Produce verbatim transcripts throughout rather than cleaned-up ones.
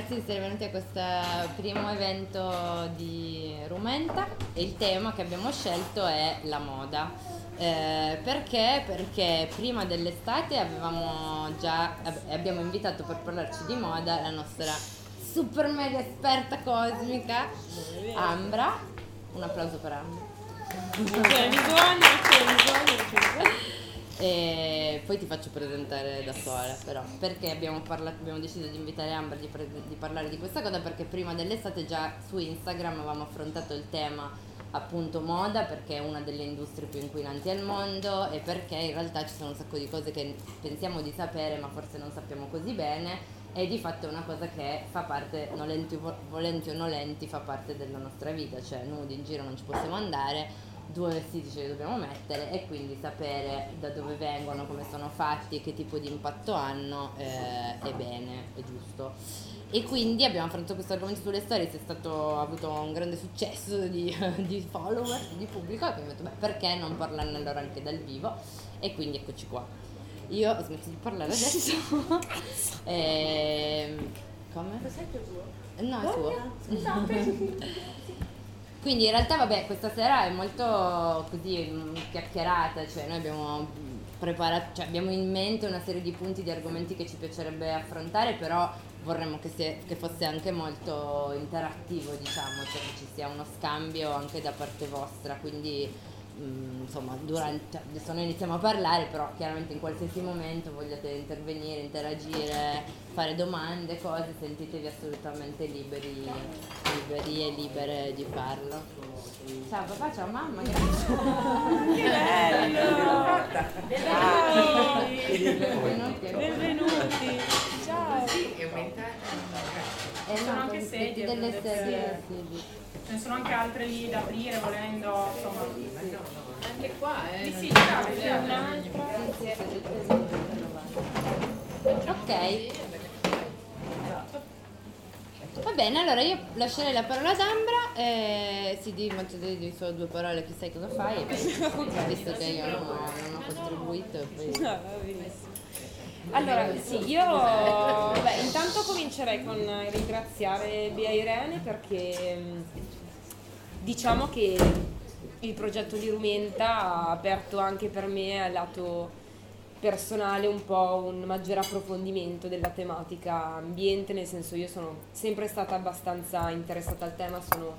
grazie di essere venuti a questo primo evento di Rumenta. E il tema che abbiamo scelto è la moda. Eh, perché? Perché prima dell'estate avevamo già abbiamo invitato per parlarci di moda la nostra super mega esperta cosmica Ambra. Un applauso per Ambra. C'è bisogno, c'è bisogno, c'è bisogno. E poi ti faccio presentare da sola, però, perché abbiamo, parla- abbiamo deciso di invitare Ambra di, pre- di parlare di questa cosa, perché prima dell'estate già su Instagram avevamo affrontato il tema appunto moda, perché è una delle industrie più inquinanti al mondo e perché in realtà ci sono un sacco di cose che pensiamo di sapere ma forse non sappiamo così bene, e di fatto è una cosa che fa parte, nolenti, volenti o nolenti, fa parte della nostra vita, cioè nudi in giro non ci possiamo andare, due vestiti ce li dobbiamo mettere, e quindi sapere da dove vengono, come sono fatti e che tipo di impatto hanno eh, è bene, è giusto. E quindi abbiamo affrontato questo argomento sulle stories, è stato, ha avuto un grande successo di, di follower, di pubblico, e abbiamo detto beh, perché non parlarne allora anche dal vivo, e quindi eccoci qua. Io ho smesso di parlare adesso. e... come? Cos'è il tuo? No, è suo. Scusate. Quindi in realtà vabbè, questa sera è molto così chiacchierata, cioè noi abbiamo preparato, cioè abbiamo in mente una serie di punti, di argomenti che ci piacerebbe affrontare, però vorremmo che, sia, che fosse anche molto interattivo, diciamo, cioè che ci sia uno scambio anche da parte vostra, quindi mh, insomma durante, adesso noi iniziamo a parlare, però chiaramente in qualsiasi momento vogliate intervenire, interagire, fare domande, cose, sentitevi assolutamente liberi, liberi e libere di farlo. Ciao papà, ciao mamma, grazie. Che bello! Benvenuti! Benvenuti! Ciao! Sì, è aumentata. Eh, sono no, anche sedie. Delle sedie, sedie. sedie. Ce ne sono anche altre lì da aprire, volendo, insomma. Sì. Anche qua, eh. Sì, sì, c'è un'altra. Ok. Va bene, allora io lascerei la parola ad Ambra, eh, si di di solo due parole che sai cosa fai, visto che io non, non ho contribuito. Poi... No, va benissimo. Allora, sì, io beh, intanto comincerei con ringraziare Bea e Irene, perché diciamo che il progetto di Rumenta ha aperto anche per me al lato personale un po' un maggior approfondimento della tematica ambiente, nel senso io sono sempre stata abbastanza interessata al tema, sono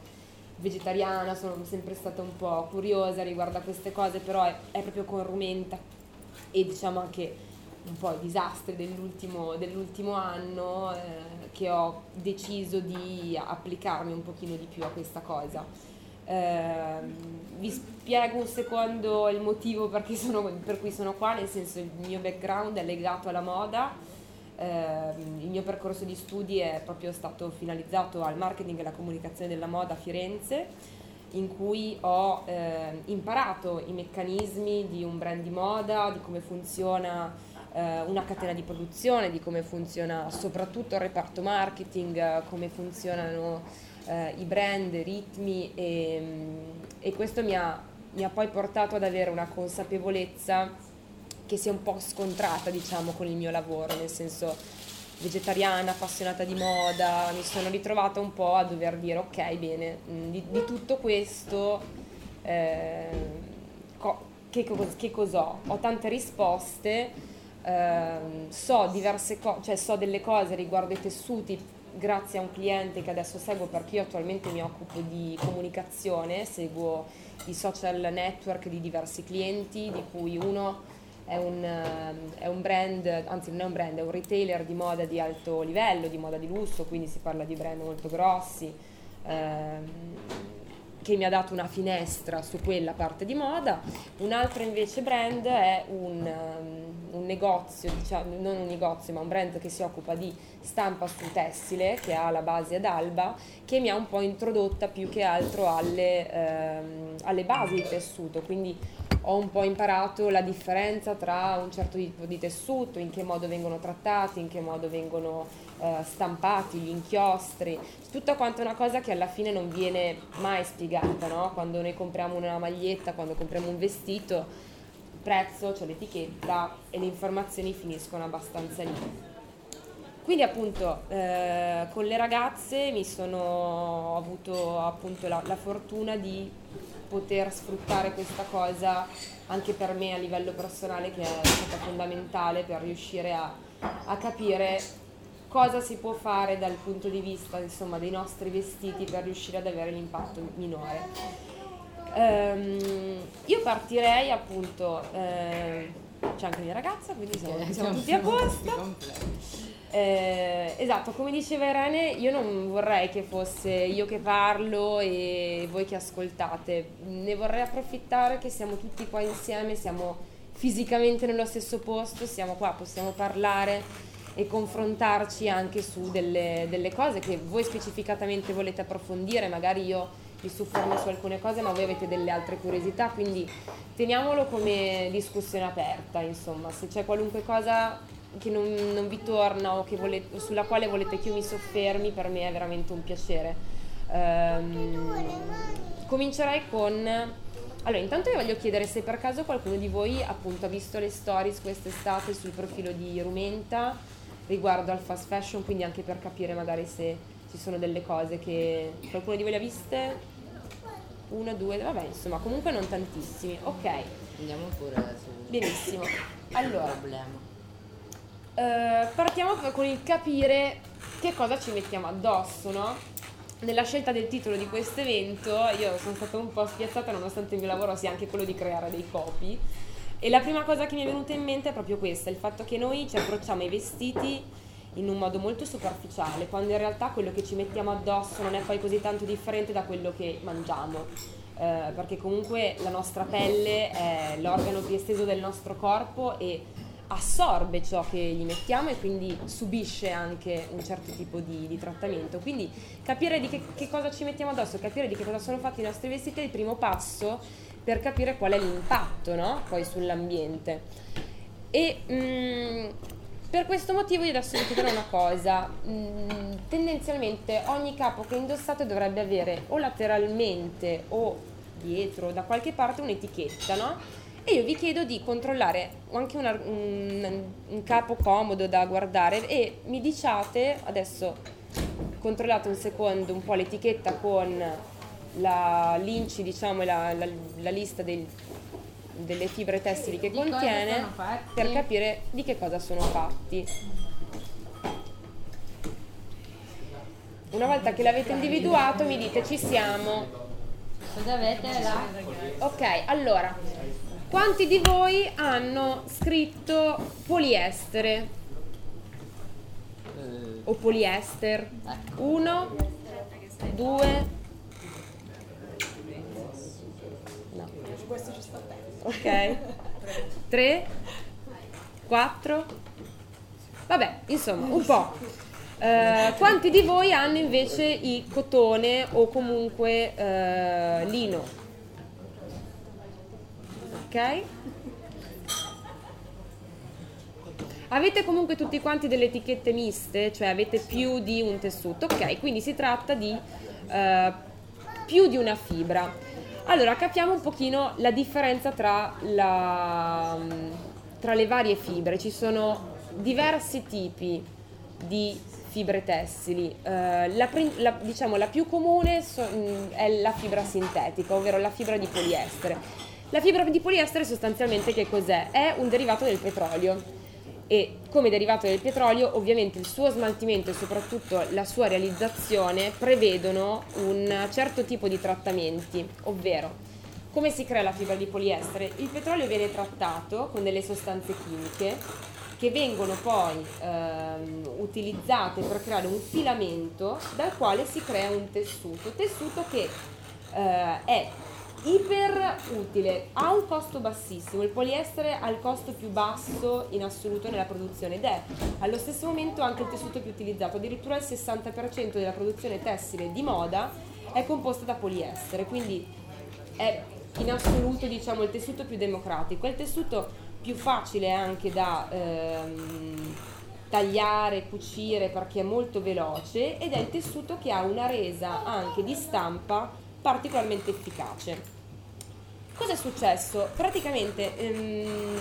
vegetariana, sono sempre stata un po' curiosa riguardo a queste cose, però è, è proprio con Rumenta e diciamo anche un po' i disastri dell'ultimo, dell'ultimo anno eh, che ho deciso di applicarmi un pochino di più a questa cosa. Eh, vi spiego un secondo il motivo perché sono, per cui sono qua, nel senso il mio background è legato alla moda, eh, il mio percorso di studi è proprio stato finalizzato al marketing e alla comunicazione della moda a Firenze, in cui ho eh, imparato i meccanismi di un brand di moda, di come funziona eh, una catena di produzione, di come funziona soprattutto il reparto marketing, come funzionano Uh, i brand, i ritmi e, e questo mi ha, mi ha poi portato ad avere una consapevolezza che si è un po' scontrata, diciamo, con il mio lavoro, nel senso vegetariana, appassionata di moda, mi sono ritrovata un po' a dover dire ok, bene, di, di tutto questo eh, co- che, co- che cos'ho? Ho tante risposte, eh, so diverse co- cioè so delle cose riguardo ai tessuti, grazie a un cliente che adesso seguo, perché io attualmente mi occupo di comunicazione, seguo i social network di diversi clienti, di cui uno è un, è un brand, anzi non è un brand, è un retailer di moda di alto livello, di moda di lusso, quindi si parla di brand molto grossi, ehm, che mi ha dato una finestra su quella parte di moda. Un altro invece brand è un, un negozio, diciamo, non un negozio ma un brand che si occupa di stampa su tessile, che ha la base ad Alba, che mi ha un po' introdotta più che altro alle, ehm, alle basi di tessuto, quindi ho un po' imparato la differenza tra un certo tipo di tessuto, in che modo vengono trattati, in che modo vengono eh, stampati, gli inchiostri, tutta quanta una cosa che alla fine non viene mai spiegata, no? Quando noi compriamo una maglietta, quando compriamo un vestito, il prezzo, c'è l'etichetta e le informazioni finiscono abbastanza lì. Quindi appunto eh, con le ragazze mi sono ho avuto appunto la, la fortuna di poter sfruttare questa cosa anche per me a livello personale, che è stata fondamentale per riuscire a, a capire cosa si può fare dal punto di vista, insomma, dei nostri vestiti per riuscire ad avere l'impatto minore. Ehm, io partirei appunto, eh, c'è anche mia ragazza, quindi siamo, eh, siamo tutti a posto. Eh, esatto, come diceva Irene, io non vorrei che fosse io che parlo e voi che ascoltate, ne vorrei approfittare che siamo tutti qua insieme, siamo fisicamente nello stesso posto, siamo qua, possiamo parlare e confrontarci anche su delle, delle cose che voi specificatamente volete approfondire. Magari io vi soffermo su alcune cose, ma voi avete delle altre curiosità, quindi teniamolo come discussione aperta, insomma. Se c'è qualunque cosa che non, non vi torna o che volete, sulla quale volete che io mi soffermi, per me è veramente un piacere. Um, comincerei con, allora, intanto vi voglio chiedere se per caso qualcuno di voi appunto ha visto le stories quest'estate sul profilo di Rumenta riguardo al fast fashion, quindi anche per capire magari se ci sono delle cose che qualcuno di voi le ha viste. Uno, due, vabbè, insomma, comunque non tantissimi. Ok, andiamo pure adesso. Benissimo, allora problema. Uh, partiamo con il capire che cosa ci mettiamo addosso, no? Nella scelta del titolo di questo evento io sono stata un po' spiazzata, nonostante il mio lavoro sia anche quello di creare dei copy, e la prima cosa che mi è venuta in mente è proprio questa, il fatto che noi ci approcciamo ai vestiti in un modo molto superficiale, quando in realtà quello che ci mettiamo addosso non è poi così tanto differente da quello che mangiamo, uh, perché comunque la nostra pelle è l'organo più esteso del nostro corpo e assorbe ciò che gli mettiamo, e quindi subisce anche un certo tipo di, di trattamento. Quindi capire di che, che cosa ci mettiamo addosso, capire di che cosa sono fatti i nostri vestiti è il primo passo per capire qual è l'impatto, no? Poi sull'ambiente. E mh, per questo motivo io adesso vi chiederò una cosa. Mh, tendenzialmente ogni capo che indossate dovrebbe avere o lateralmente o dietro da qualche parte un'etichetta, no? E io vi chiedo di controllare anche una, un, un capo comodo da guardare, e mi diciate adesso, controllate un secondo un po' l'etichetta con la l'inci, diciamo, la, la, la lista del, delle fibre tessili che di contiene, per capire di che cosa sono fatti. Una volta che l'avete individuato mi dite ci siamo. Cosa avete là? Ok, allora, quanti di voi hanno scritto poliestere? Eh. O poliester? Uno, due. No. Questo ci sta bene. Ok. Tre, quattro. Vabbè, insomma, un po'. Eh, quanti di voi hanno invece i cotone o comunque eh, lino? Ok, avete comunque tutti quanti delle etichette miste, cioè avete più di un tessuto, ok, quindi si tratta di eh, più di una fibra. Allora capiamo un pochino la differenza tra, la, tra le varie fibre. Ci sono diversi tipi di fibre tessili, eh, la, la, diciamo la più comune so, è la fibra sintetica, ovvero la fibra di poliestere. La fibra di poliestere sostanzialmente che cos'è? È un derivato del petrolio, e come derivato del petrolio ovviamente il suo smaltimento e soprattutto la sua realizzazione prevedono un certo tipo di trattamenti, ovvero come si crea la fibra di poliestere? Il petrolio viene trattato con delle sostanze chimiche che vengono poi ehm, utilizzate per creare un filamento dal quale si crea un tessuto, tessuto che eh, è iper utile, ha un costo bassissimo, il poliestere ha il costo più basso in assoluto nella produzione ed è allo stesso momento anche il tessuto più utilizzato, addirittura il sessanta per cento della produzione tessile di moda è composta da poliestere, quindi è in assoluto, diciamo, il tessuto più democratico, è il tessuto più facile anche da ehm, tagliare, cucire, perché è molto veloce, ed è il tessuto che ha una resa anche di stampa particolarmente efficace. Cosa è successo? Praticamente ehm,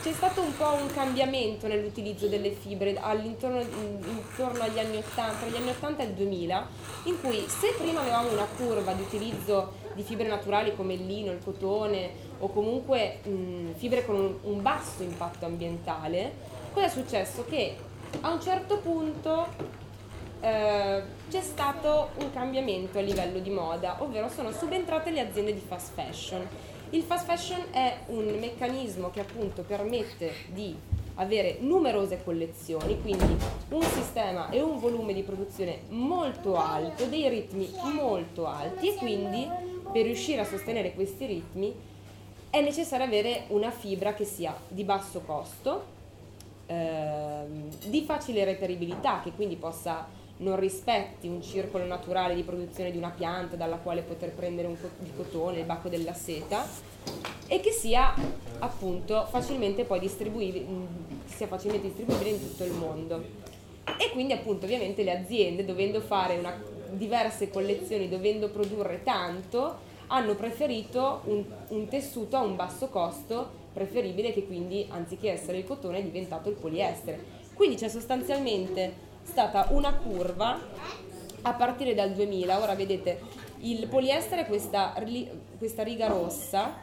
c'è stato un po' un cambiamento nell'utilizzo delle fibre all'intorno intorno agli anni ottanta, tra gli anni ottanta e il duemila, in cui se prima avevamo una curva di utilizzo di fibre naturali come il lino, il cotone o comunque mh, fibre con un, un basso impatto ambientale, cosa è successo? Che a un certo punto Uh, c'è stato un cambiamento a livello di moda, ovvero sono subentrate le aziende di fast fashion. Il fast fashion è un meccanismo che appunto permette di avere numerose collezioni, quindi un sistema e un volume di produzione molto alto, dei ritmi molto alti, e quindi per riuscire a sostenere questi ritmi è necessario avere una fibra che sia di basso costo, uh, di facile reperibilità, che quindi possa non rispetti un circolo naturale di produzione di una pianta dalla quale poter prendere un co- il cotone, il bacco della seta, e che sia appunto facilmente poi distribuibile, sia facilmente distribuibile in tutto il mondo. E quindi appunto ovviamente le aziende, dovendo fare una, diverse collezioni, dovendo produrre tanto, hanno preferito un, un tessuto a un basso costo preferibile, che quindi anziché essere il cotone è diventato il poliestere. Quindi c'è sostanzialmente stata una curva a partire dal duemila. Ora vedete il poliestere è questa, questa riga rossa,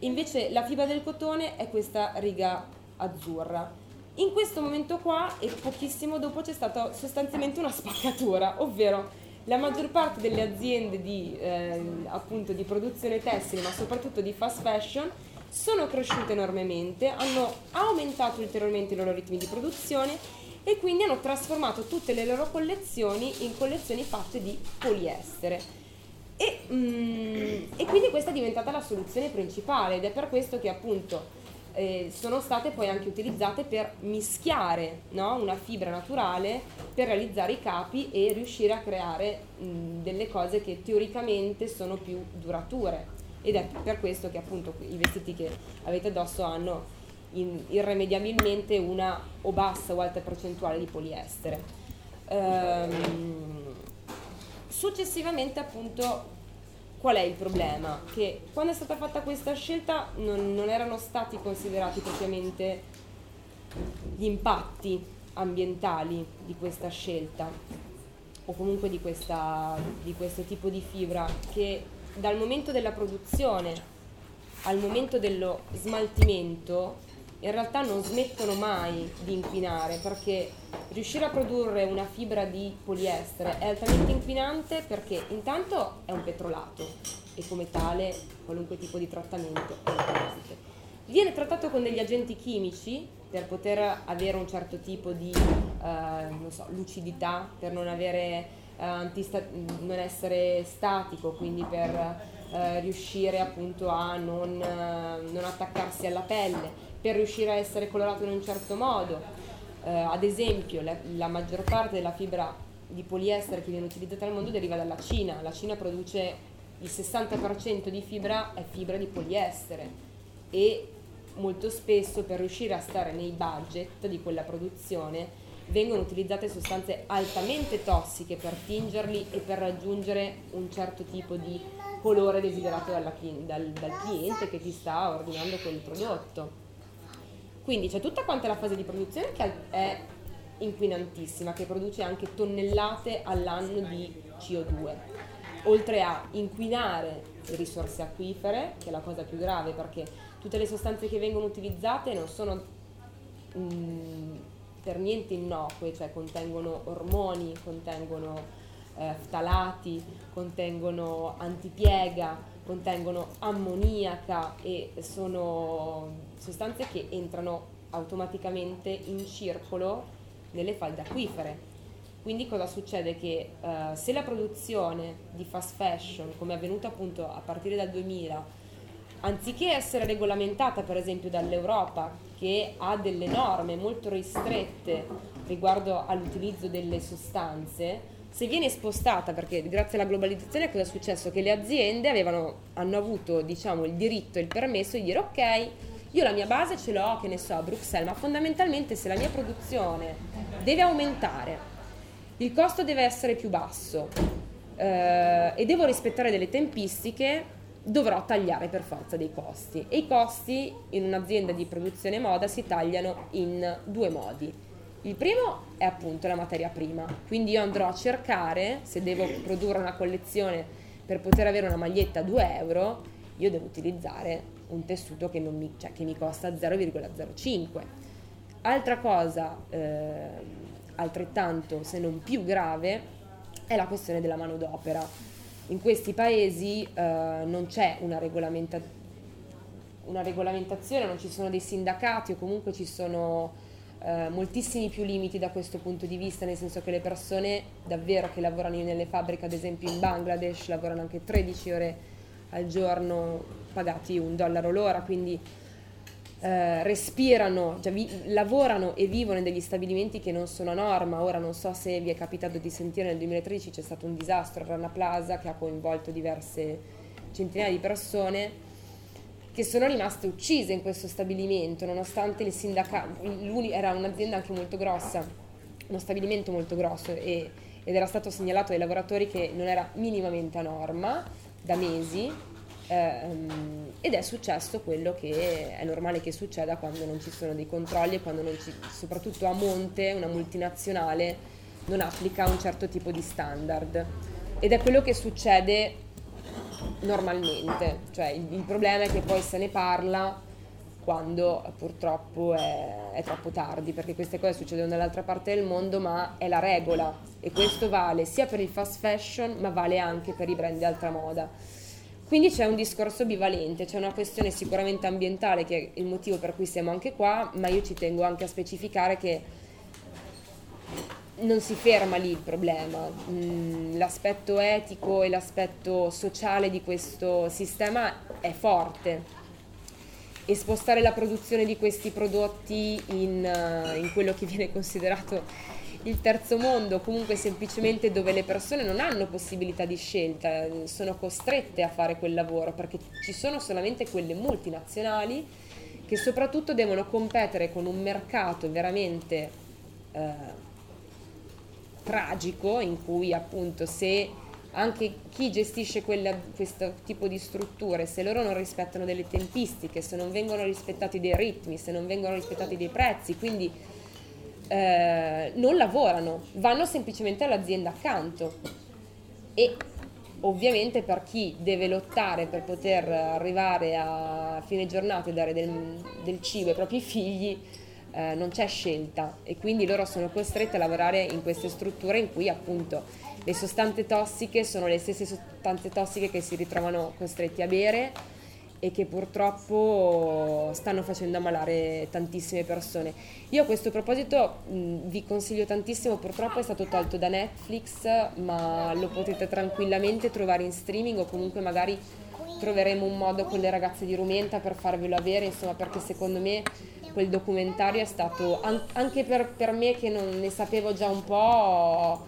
invece la fibra del cotone è questa riga azzurra. In questo momento qua e pochissimo dopo c'è stata sostanzialmente una spaccatura, ovvero la maggior parte delle aziende di, eh, appunto di produzione tessile, ma soprattutto di fast fashion, sono cresciute enormemente, hanno aumentato ulteriormente i loro ritmi di produzione e quindi hanno trasformato tutte le loro collezioni in collezioni fatte di poliestere e, mm, e quindi questa è diventata la soluzione principale, ed è per questo che appunto eh, sono state poi anche utilizzate per mischiare, no? Una fibra naturale per realizzare i capi e riuscire a creare mm, delle cose che teoricamente sono più durature, ed è per questo che appunto i vestiti che avete addosso hanno In, irrimediabilmente una o bassa o alta percentuale di poliestere. Ehm, successivamente appunto qual è il problema? Che quando è stata fatta questa scelta non, non erano stati considerati propriamente gli impatti ambientali di questa scelta o comunque di, questa, di questo tipo di fibra, che dal momento della produzione al momento dello smaltimento in realtà non smettono mai di inquinare, perché riuscire a produrre una fibra di poliestere è altamente inquinante, perché intanto è un petrolato e come tale qualunque tipo di trattamento è inquinante. Viene trattato con degli agenti chimici per poter avere un certo tipo di eh, non so, lucidità, per non, avere, eh, antista- non essere statico, quindi per eh, riuscire appunto a non, eh, non attaccarsi alla pelle, per riuscire a essere colorato in un certo modo. Eh, ad esempio la, la maggior parte della fibra di poliestere che viene utilizzata nel mondo deriva dalla Cina. La Cina produce il sessanta per cento di fibra è fibra di poliestere, e molto spesso per riuscire a stare nei budget di quella produzione vengono utilizzate sostanze altamente tossiche per tingerli e per raggiungere un certo tipo di colore desiderato dalla, dal, dal cliente che ti sta ordinando quel prodotto. Quindi c'è tutta quanta la fase di produzione che è inquinantissima, che produce anche tonnellate all'anno di C O due, oltre a inquinare le risorse acquifere, che è la cosa più grave, perché tutte le sostanze che vengono utilizzate non sono mh, per niente innocue, cioè contengono ormoni, contengono eh, ftalati, contengono antipiega, contengono ammoniaca, e sono sostanze che entrano automaticamente in circolo nelle falde acquifere. Quindi cosa succede? Che eh, se la produzione di fast fashion, come è avvenuta appunto a partire dal duemila, anziché essere regolamentata per esempio dall'Europa, che ha delle norme molto ristrette riguardo all'utilizzo delle sostanze, se viene spostata, perché grazie alla globalizzazione cosa è successo? Che le aziende avevano, hanno avuto diciamo il diritto e il permesso di dire ok, io la mia base ce l'ho, che ne so, a Bruxelles, ma fondamentalmente se la mia produzione deve aumentare, il costo deve essere più basso eh, e devo rispettare delle tempistiche, dovrò tagliare per forza dei costi, e i costi in un'azienda di produzione moda si tagliano in due modi. Il primo è appunto la materia prima, quindi io andrò a cercare, se devo produrre una collezione per poter avere una maglietta a due euro, io devo utilizzare un tessuto che, non mi, cioè, che mi costa zero virgola zero cinque. Altra cosa eh, altrettanto, se non più grave, è la questione della manodopera. In questi paesi eh, non c'è una, regolamenta- una regolamentazione, non ci sono dei sindacati, o comunque ci sono eh, moltissimi più limiti da questo punto di vista, nel senso che le persone davvero che lavorano nelle fabbriche, ad esempio in Bangladesh, lavorano anche tredici ore al giorno pagati un dollaro l'ora, quindi eh, respirano, cioè vi- lavorano e vivono in degli stabilimenti che non sono a norma. Ora non so se vi è capitato di sentire, nel duemilatredici c'è stato un disastro a Rana Plaza che ha coinvolto diverse centinaia di persone che sono rimaste uccise in questo stabilimento, nonostante il sindacato, era un'azienda anche molto grossa, uno stabilimento molto grosso, e, ed era stato segnalato ai lavoratori che non era minimamente a norma da mesi, ehm, ed è successo quello che è normale che succeda quando non ci sono dei controlli, e quando non ci, soprattutto a monte, una multinazionale non applica un certo tipo di standard, ed è quello che succede normalmente. Cioè il, il problema è che poi se ne parla quando purtroppo è, è troppo tardi, perché queste cose succedono dall'altra parte del mondo, ma è la regola, e questo vale sia per il fast fashion, ma vale anche per i brand di alta moda. Quindi c'è un discorso bivalente, c'è una questione sicuramente ambientale, che è il motivo per cui siamo anche qua, ma io ci tengo anche a specificare che non si ferma lì il problema. L'aspetto etico e l'aspetto sociale di questo sistema è forte, e spostare la produzione di questi prodotti in, in quello che viene considerato il terzo mondo, comunque semplicemente dove le persone non hanno possibilità di scelta, sono costrette a fare quel lavoro perché ci sono solamente quelle multinazionali che soprattutto devono competere con un mercato veramente eh, tragico, in cui appunto se anche chi gestisce quella, questo tipo di strutture, se loro non rispettano delle tempistiche, se non vengono rispettati dei ritmi, se non vengono rispettati dei prezzi, quindi eh, non lavorano, vanno semplicemente all'azienda accanto. E ovviamente per chi deve lottare per poter arrivare a fine giornata e dare del, del cibo ai propri figli, Eh, non c'è scelta, e quindi loro sono costretti a lavorare in queste strutture in cui appunto le sostanze tossiche sono le stesse sostanze tossiche che si ritrovano costretti a bere, e che purtroppo stanno facendo ammalare tantissime persone. Io a questo proposito mh, vi consiglio tantissimo, purtroppo è stato tolto da Netflix, ma lo potete tranquillamente trovare in streaming, o comunque magari troveremo un modo con le ragazze di Rumenta per farvelo avere, insomma, perché secondo me quel documentario è stato, anche per, per me che non ne sapevo già un po',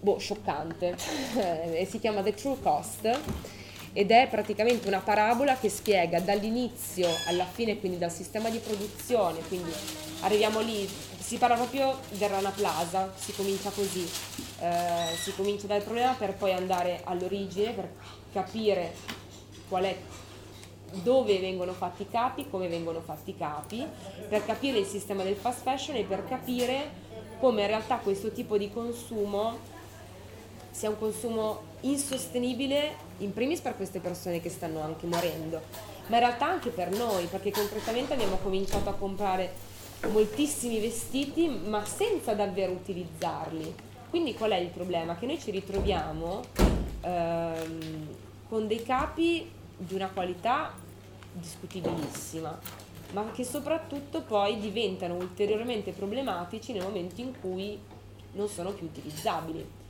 boh, scioccante. Si chiama The True Cost, ed è praticamente una parabola che spiega dall'inizio alla fine, quindi dal sistema di produzione, quindi arriviamo lì, si parla proprio del Rana Plaza, si comincia così, eh, si comincia dal problema per poi andare all'origine, per capire qual è, dove vengono fatti i capi, come vengono fatti i capi, per capire il sistema del fast fashion, e per capire come in realtà questo tipo di consumo sia un consumo insostenibile, in primis per queste persone che stanno anche morendo, ma in realtà anche per noi, perché concretamente abbiamo cominciato a comprare moltissimi vestiti ma senza davvero utilizzarli. Quindi qual è il problema? Che noi ci ritroviamo ehm, con dei capi di una qualità discutibilissima, ma che soprattutto poi diventano ulteriormente problematici nel momento in cui non sono più utilizzabili.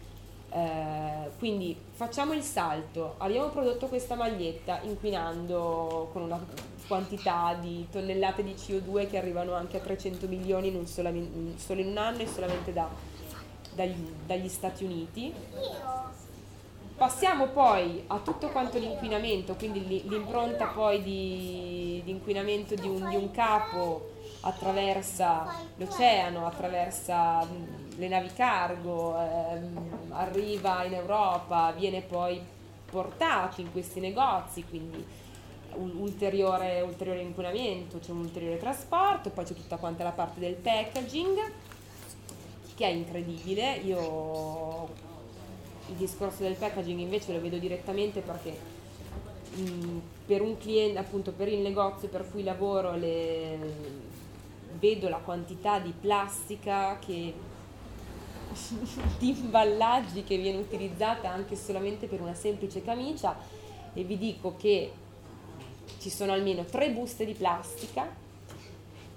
Eh, quindi facciamo il salto, abbiamo prodotto questa maglietta inquinando con una quantità di tonnellate di C O due che arrivano anche a trecento milioni in un solo, in, solo in un anno, e solamente da, dagli, dagli Stati Uniti. Passiamo poi a tutto quanto l'inquinamento, quindi l'impronta poi di, di inquinamento di un, di un capo attraversa l'oceano, attraversa le navi cargo, ehm, arriva in Europa, viene poi portato in questi negozi, quindi un ulteriore, ulteriore inquinamento, c'è un ulteriore trasporto, poi c'è tutta quanta la parte del packaging che è incredibile. Io il discorso del packaging invece lo vedo direttamente perché mh, per un cliente, appunto per il negozio per cui lavoro, le, vedo la quantità di plastica che di imballaggi che viene utilizzata anche solamente per una semplice camicia, e vi dico che ci sono almeno tre buste di plastica,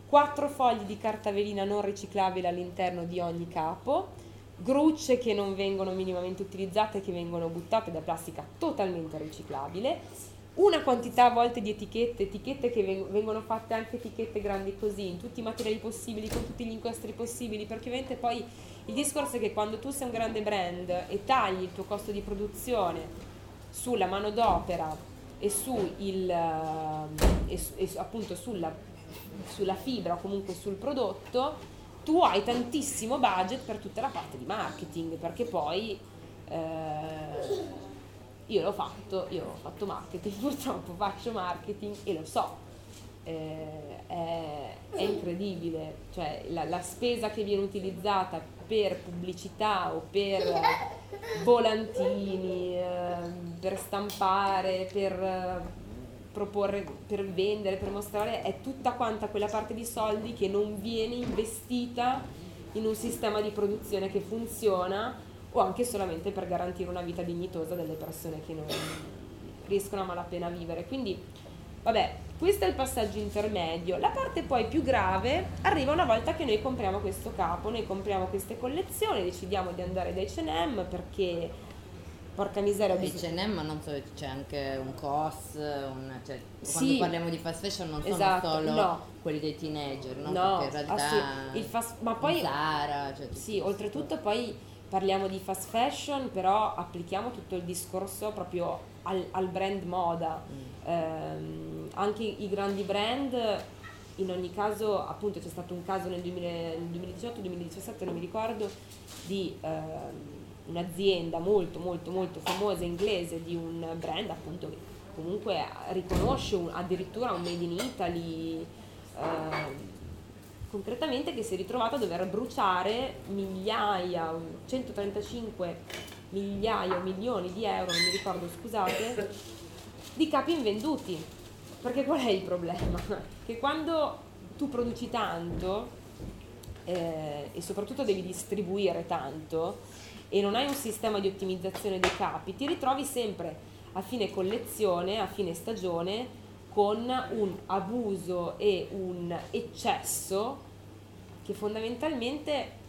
quattro fogli di carta velina non riciclabile all'interno di ogni capo, grucce che non vengono minimamente utilizzate, che vengono buttate, da plastica totalmente riciclabile, una quantità a volte di etichette, etichette che vengono fatte anche etichette grandi così, in tutti i materiali possibili, con tutti gli inchiostri possibili, perché ovviamente poi il discorso è che quando tu sei un grande brand e tagli il tuo costo di produzione sulla manodopera e su il e, e, appunto sulla, sulla fibra o comunque sul prodotto, tu hai tantissimo budget per tutta la parte di marketing, perché poi eh, io l'ho fatto, io ho fatto marketing, purtroppo faccio marketing e lo so, eh, è, è incredibile, cioè la, la spesa che viene utilizzata per pubblicità o per volantini, eh, per stampare, per eh, proporre, per vendere, per mostrare, è tutta quanta quella parte di soldi che non viene investita in un sistema di produzione che funziona, o anche solamente per garantire una vita dignitosa delle persone che non riescono a malapena a vivere. Quindi, vabbè, questo è il passaggio intermedio. La parte poi più grave arriva una volta che noi compriamo questo capo, noi compriamo queste collezioni, decidiamo di andare da H and M perché, porca miseria... H and M, ma non so, c'è anche un C O S, un, cioè, quando sì, parliamo di fast fashion non sono esatto, solo no. quelli dei teenager, no? No, perché in realtà... Assu- il fast, ma poi... Zara, cioè, sì, oltretutto poi... Parliamo di fast fashion, però applichiamo tutto il discorso proprio al, al brand moda. Mm. Eh, anche i grandi brand, in ogni caso, appunto c'è stato un caso nel duemiladiciotto duemiladiciassette, non mi ricordo, di eh, un'azienda molto molto molto famosa inglese, di un brand appunto che comunque riconosce un, addirittura un Made in Italy, eh, concretamente, che si è ritrovata a dover bruciare migliaia, centotrentacinque migliaia o milioni di euro, non mi ricordo, scusate, di capi invenduti. Perché qual è il problema? Che quando tu produci tanto eh, e soprattutto devi distribuire tanto e non hai un sistema di ottimizzazione dei capi, ti ritrovi sempre a fine collezione, a fine stagione, con un abuso e un eccesso che fondamentalmente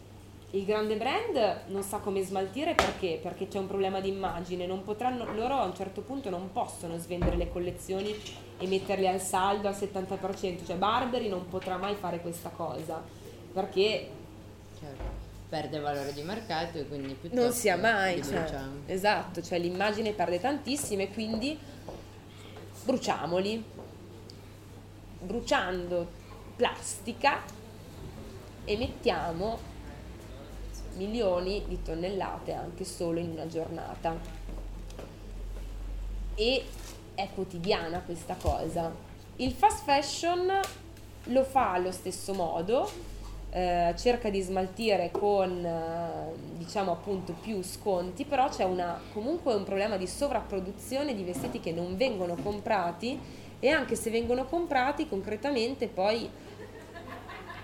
il grande brand non sa come smaltire. Perché? Perché c'è un problema di immagine, non potranno, loro a un certo punto non possono svendere le collezioni e metterle al saldo al settanta per cento, cioè Burberry non potrà mai fare questa cosa perché certo. Perde valore di mercato e quindi piuttosto non sia mai, cioè, esatto, cioè l'immagine perde tantissimo e quindi bruciamoli, bruciando plastica emettiamo milioni di tonnellate anche solo in una giornata, e è quotidiana questa cosa. Il fast fashion lo fa allo stesso modo, eh, cerca di smaltire con eh, diciamo appunto più sconti, però c'è una, comunque un problema di sovrapproduzione di vestiti che non vengono comprati, e anche se vengono comprati concretamente poi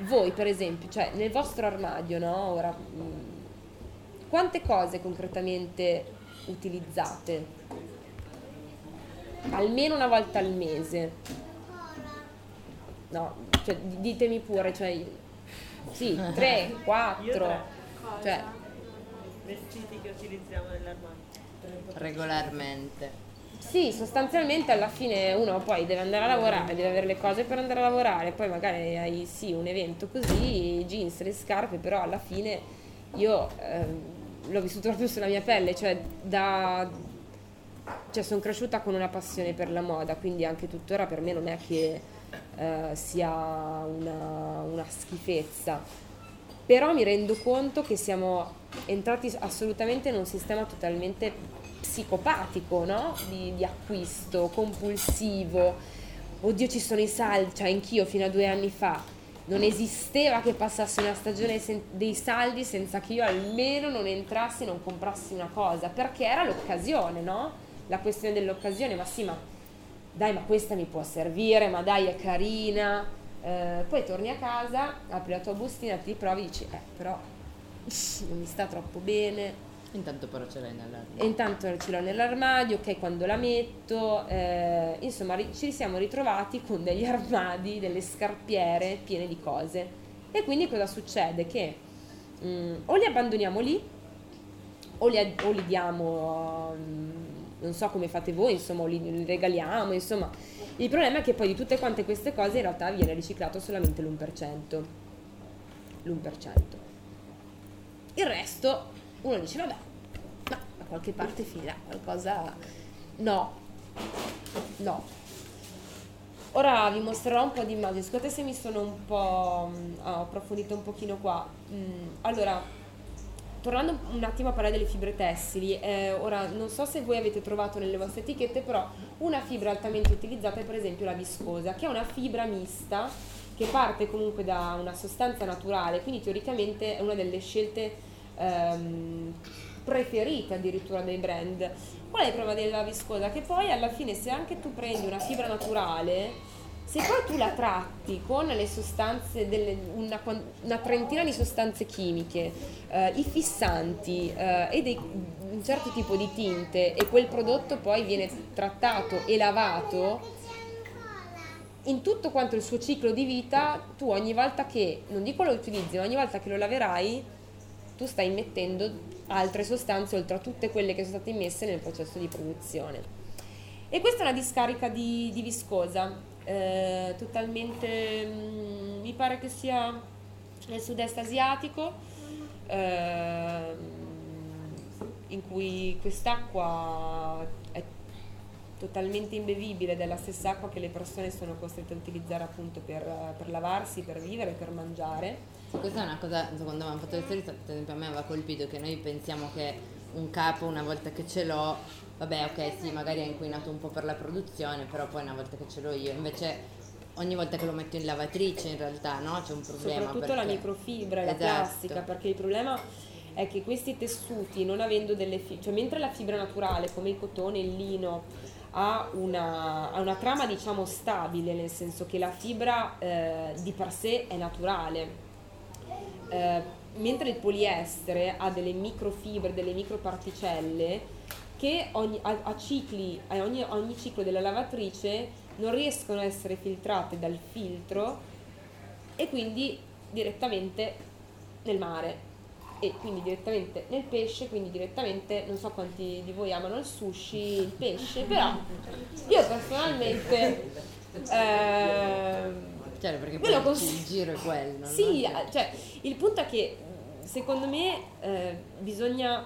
voi per esempio, cioè nel vostro armadio, no? Ora mh, quante cose concretamente utilizzate? Almeno una volta al mese? No, cioè ditemi pure, cioè sì, tre, quattro, cioè vestiti che utilizziamo nell'armadio regolarmente. Sì, sostanzialmente alla fine uno poi deve andare a lavorare, deve avere le cose per andare a lavorare, poi magari hai sì un evento così, i jeans, le scarpe, però alla fine io ehm, l'ho vissuto proprio sulla mia pelle, cioè da cioè sono cresciuta con una passione per la moda, quindi anche tuttora per me non è che Uh, sia una, una schifezza, però mi rendo conto che siamo entrati assolutamente in un sistema totalmente psicopatico, no? Di, di acquisto, compulsivo. Oddio, ci sono i saldi, cioè anch'io fino a due anni fa non esisteva che passasse una stagione sen- dei saldi senza che io almeno non entrassi e non comprassi una cosa, perché era l'occasione, no? La questione dell'occasione, ma sì, ma dai, ma questa mi può servire, ma dai, è carina. Eh, poi torni a casa, apri la tua bustina, ti provi e dici, eh, però non mi sta troppo bene. Intanto però ce l'hai nell'armadio. E intanto ce l'ho nell'armadio, ok, quando la metto. Eh, insomma, ci siamo ritrovati con degli armadi, delle scarpiere piene di cose. E quindi cosa succede? Che mh, o li abbandoniamo lì, o li, o li diamo, mh, non so come fate voi, insomma, o li, li regaliamo, insomma. Il problema è che poi di tutte quante queste cose in realtà viene riciclato solamente l'uno per cento. L'uno per cento. Il resto... Uno dice, vabbè, ma da qualche parte finirà qualcosa. No, no. Ora vi mostrerò un po' di immagini. Scusate se mi sono un po' ho approfondito un pochino qua. Allora, tornando un attimo a parlare delle fibre tessili, eh, ora non so se voi avete trovato nelle vostre etichette, però una fibra altamente utilizzata è per esempio la viscosa, che è una fibra mista che parte comunque da una sostanza naturale, quindi teoricamente è una delle scelte preferita addirittura dai brand. Qual è il problema della viscosa? Che poi alla fine, se anche tu prendi una fibra naturale, se poi tu la tratti con le sostanze delle, una, una trentina di sostanze chimiche, eh, i fissanti eh, e dei, un certo tipo di tinte, e quel prodotto poi viene trattato e lavato in tutto quanto il suo ciclo di vita, tu ogni volta che, non dico lo utilizzi, ma ogni volta che lo laverai tu stai immettendo altre sostanze oltre a tutte quelle che sono state immesse nel processo di produzione. E questa è una discarica di, di viscosa, eh, totalmente, mh, mi pare che sia nel sud-est asiatico, eh, in cui quest'acqua è totalmente imbevibile, della stessa acqua che le persone sono costrette a utilizzare appunto per, per lavarsi, per vivere, per mangiare. Questa è una cosa, secondo me, un fattore serio, per esempio a me aveva colpito che noi pensiamo che un capo, una volta che ce l'ho, vabbè, ok, sì, magari è inquinato un po' per la produzione, però poi una volta che ce l'ho io, invece ogni volta che lo metto in lavatrice in realtà, no, c'è un problema. Soprattutto perché... la microfibra e esatto. La plastica, perché il problema è che questi tessuti, non avendo delle fibre, cioè mentre la fibra naturale come il cotone, il lino, ha una, ha una trama diciamo stabile, nel senso che la fibra eh, di per sé è naturale. Uh, mentre il poliestere ha delle microfibre, delle microparticelle che ogni, a, a cicli, a ogni, ogni ciclo della lavatrice non riescono a essere filtrate dal filtro e quindi direttamente nel mare e quindi direttamente nel pesce, quindi direttamente, non so quanti di voi amano il sushi, il pesce, però io personalmente uh, Cioè, perché poi lo cons- il giro è quello. Sì, no? Cioè, il punto è che secondo me eh, bisogna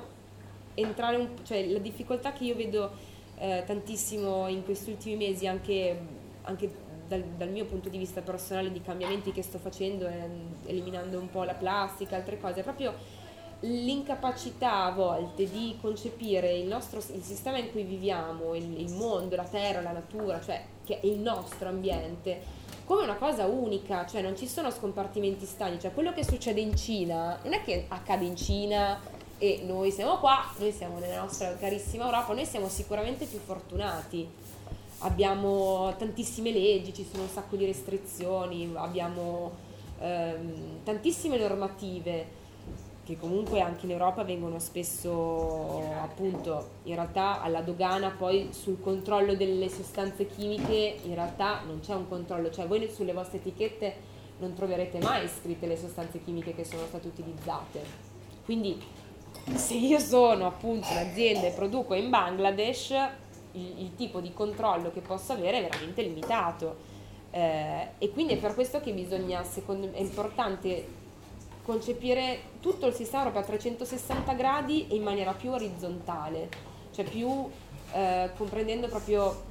entrare un cioè la difficoltà che io vedo eh, tantissimo in questi ultimi mesi, anche, anche dal, dal mio punto di vista personale, di cambiamenti che sto facendo, eh, eliminando un po' la plastica, altre cose, è proprio l'incapacità a volte di concepire il nostro il sistema in cui viviamo, il, il mondo, la terra, la natura, cioè che è il nostro ambiente, come una cosa unica, cioè non ci sono scompartimenti stagni, cioè quello che succede in Cina non è che accade in Cina e noi siamo qua, noi siamo nella nostra carissima Europa, noi siamo sicuramente più fortunati, abbiamo tantissime leggi, ci sono un sacco di restrizioni, abbiamo ehm, tantissime normative che comunque anche in Europa vengono spesso appunto in realtà alla dogana, poi sul controllo delle sostanze chimiche in realtà non c'è un controllo, cioè voi sulle vostre etichette non troverete mai scritte le sostanze chimiche che sono state utilizzate, quindi se io sono appunto un'azienda e produco in Bangladesh il, il tipo di controllo che posso avere è veramente limitato, eh, e quindi è per questo che bisogna, secondo me è importante concepire tutto il sistema europeo a trecentosessanta gradi e in maniera più orizzontale, cioè più eh, comprendendo proprio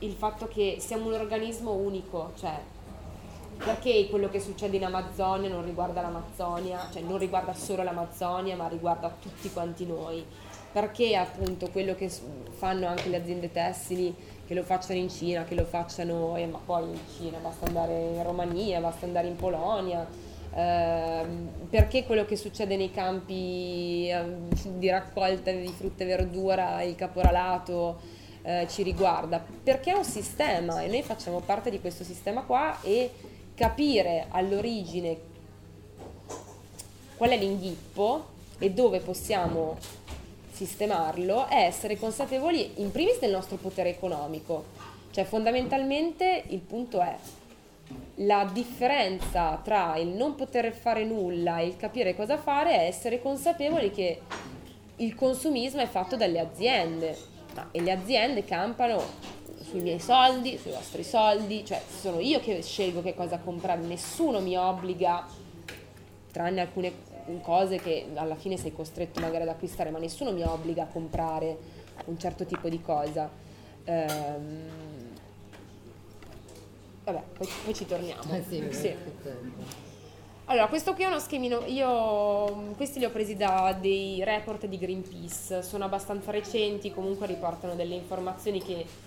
il fatto che siamo un organismo unico, cioè perché quello che succede in Amazzonia non riguarda l'Amazzonia, cioè non riguarda solo l'Amazzonia, ma riguarda tutti quanti noi, perché appunto quello che fanno anche le aziende tessili, che lo facciano in Cina, che lo facciano, eh, ma poi in Cina basta andare in Romania, basta andare in Polonia, eh, perché quello che succede nei campi eh, di raccolta di frutta e verdura, il caporalato, eh, ci riguarda, perché è un sistema e noi facciamo parte di questo sistema qua, e capire all'origine qual è l'inghippo e dove possiamo sistemarlo è essere consapevoli in primis del nostro potere economico. Cioè fondamentalmente il punto è la differenza tra il non poter fare nulla e il capire cosa fare è essere consapevoli che il consumismo è fatto dalle aziende, e le aziende campano sui miei soldi, sui vostri soldi, cioè sono io che scelgo che cosa comprare, nessuno mi obbliga, tranne alcune cose che alla fine sei costretto magari ad acquistare, ma nessuno mi obbliga a comprare un certo tipo di cosa. Ehm... Vabbè, poi, poi ci torniamo. Ah, sì, sì. Allora, questo qui è uno schemino, io questi li ho presi da dei report di Greenpeace, sono abbastanza recenti, comunque riportano delle informazioni che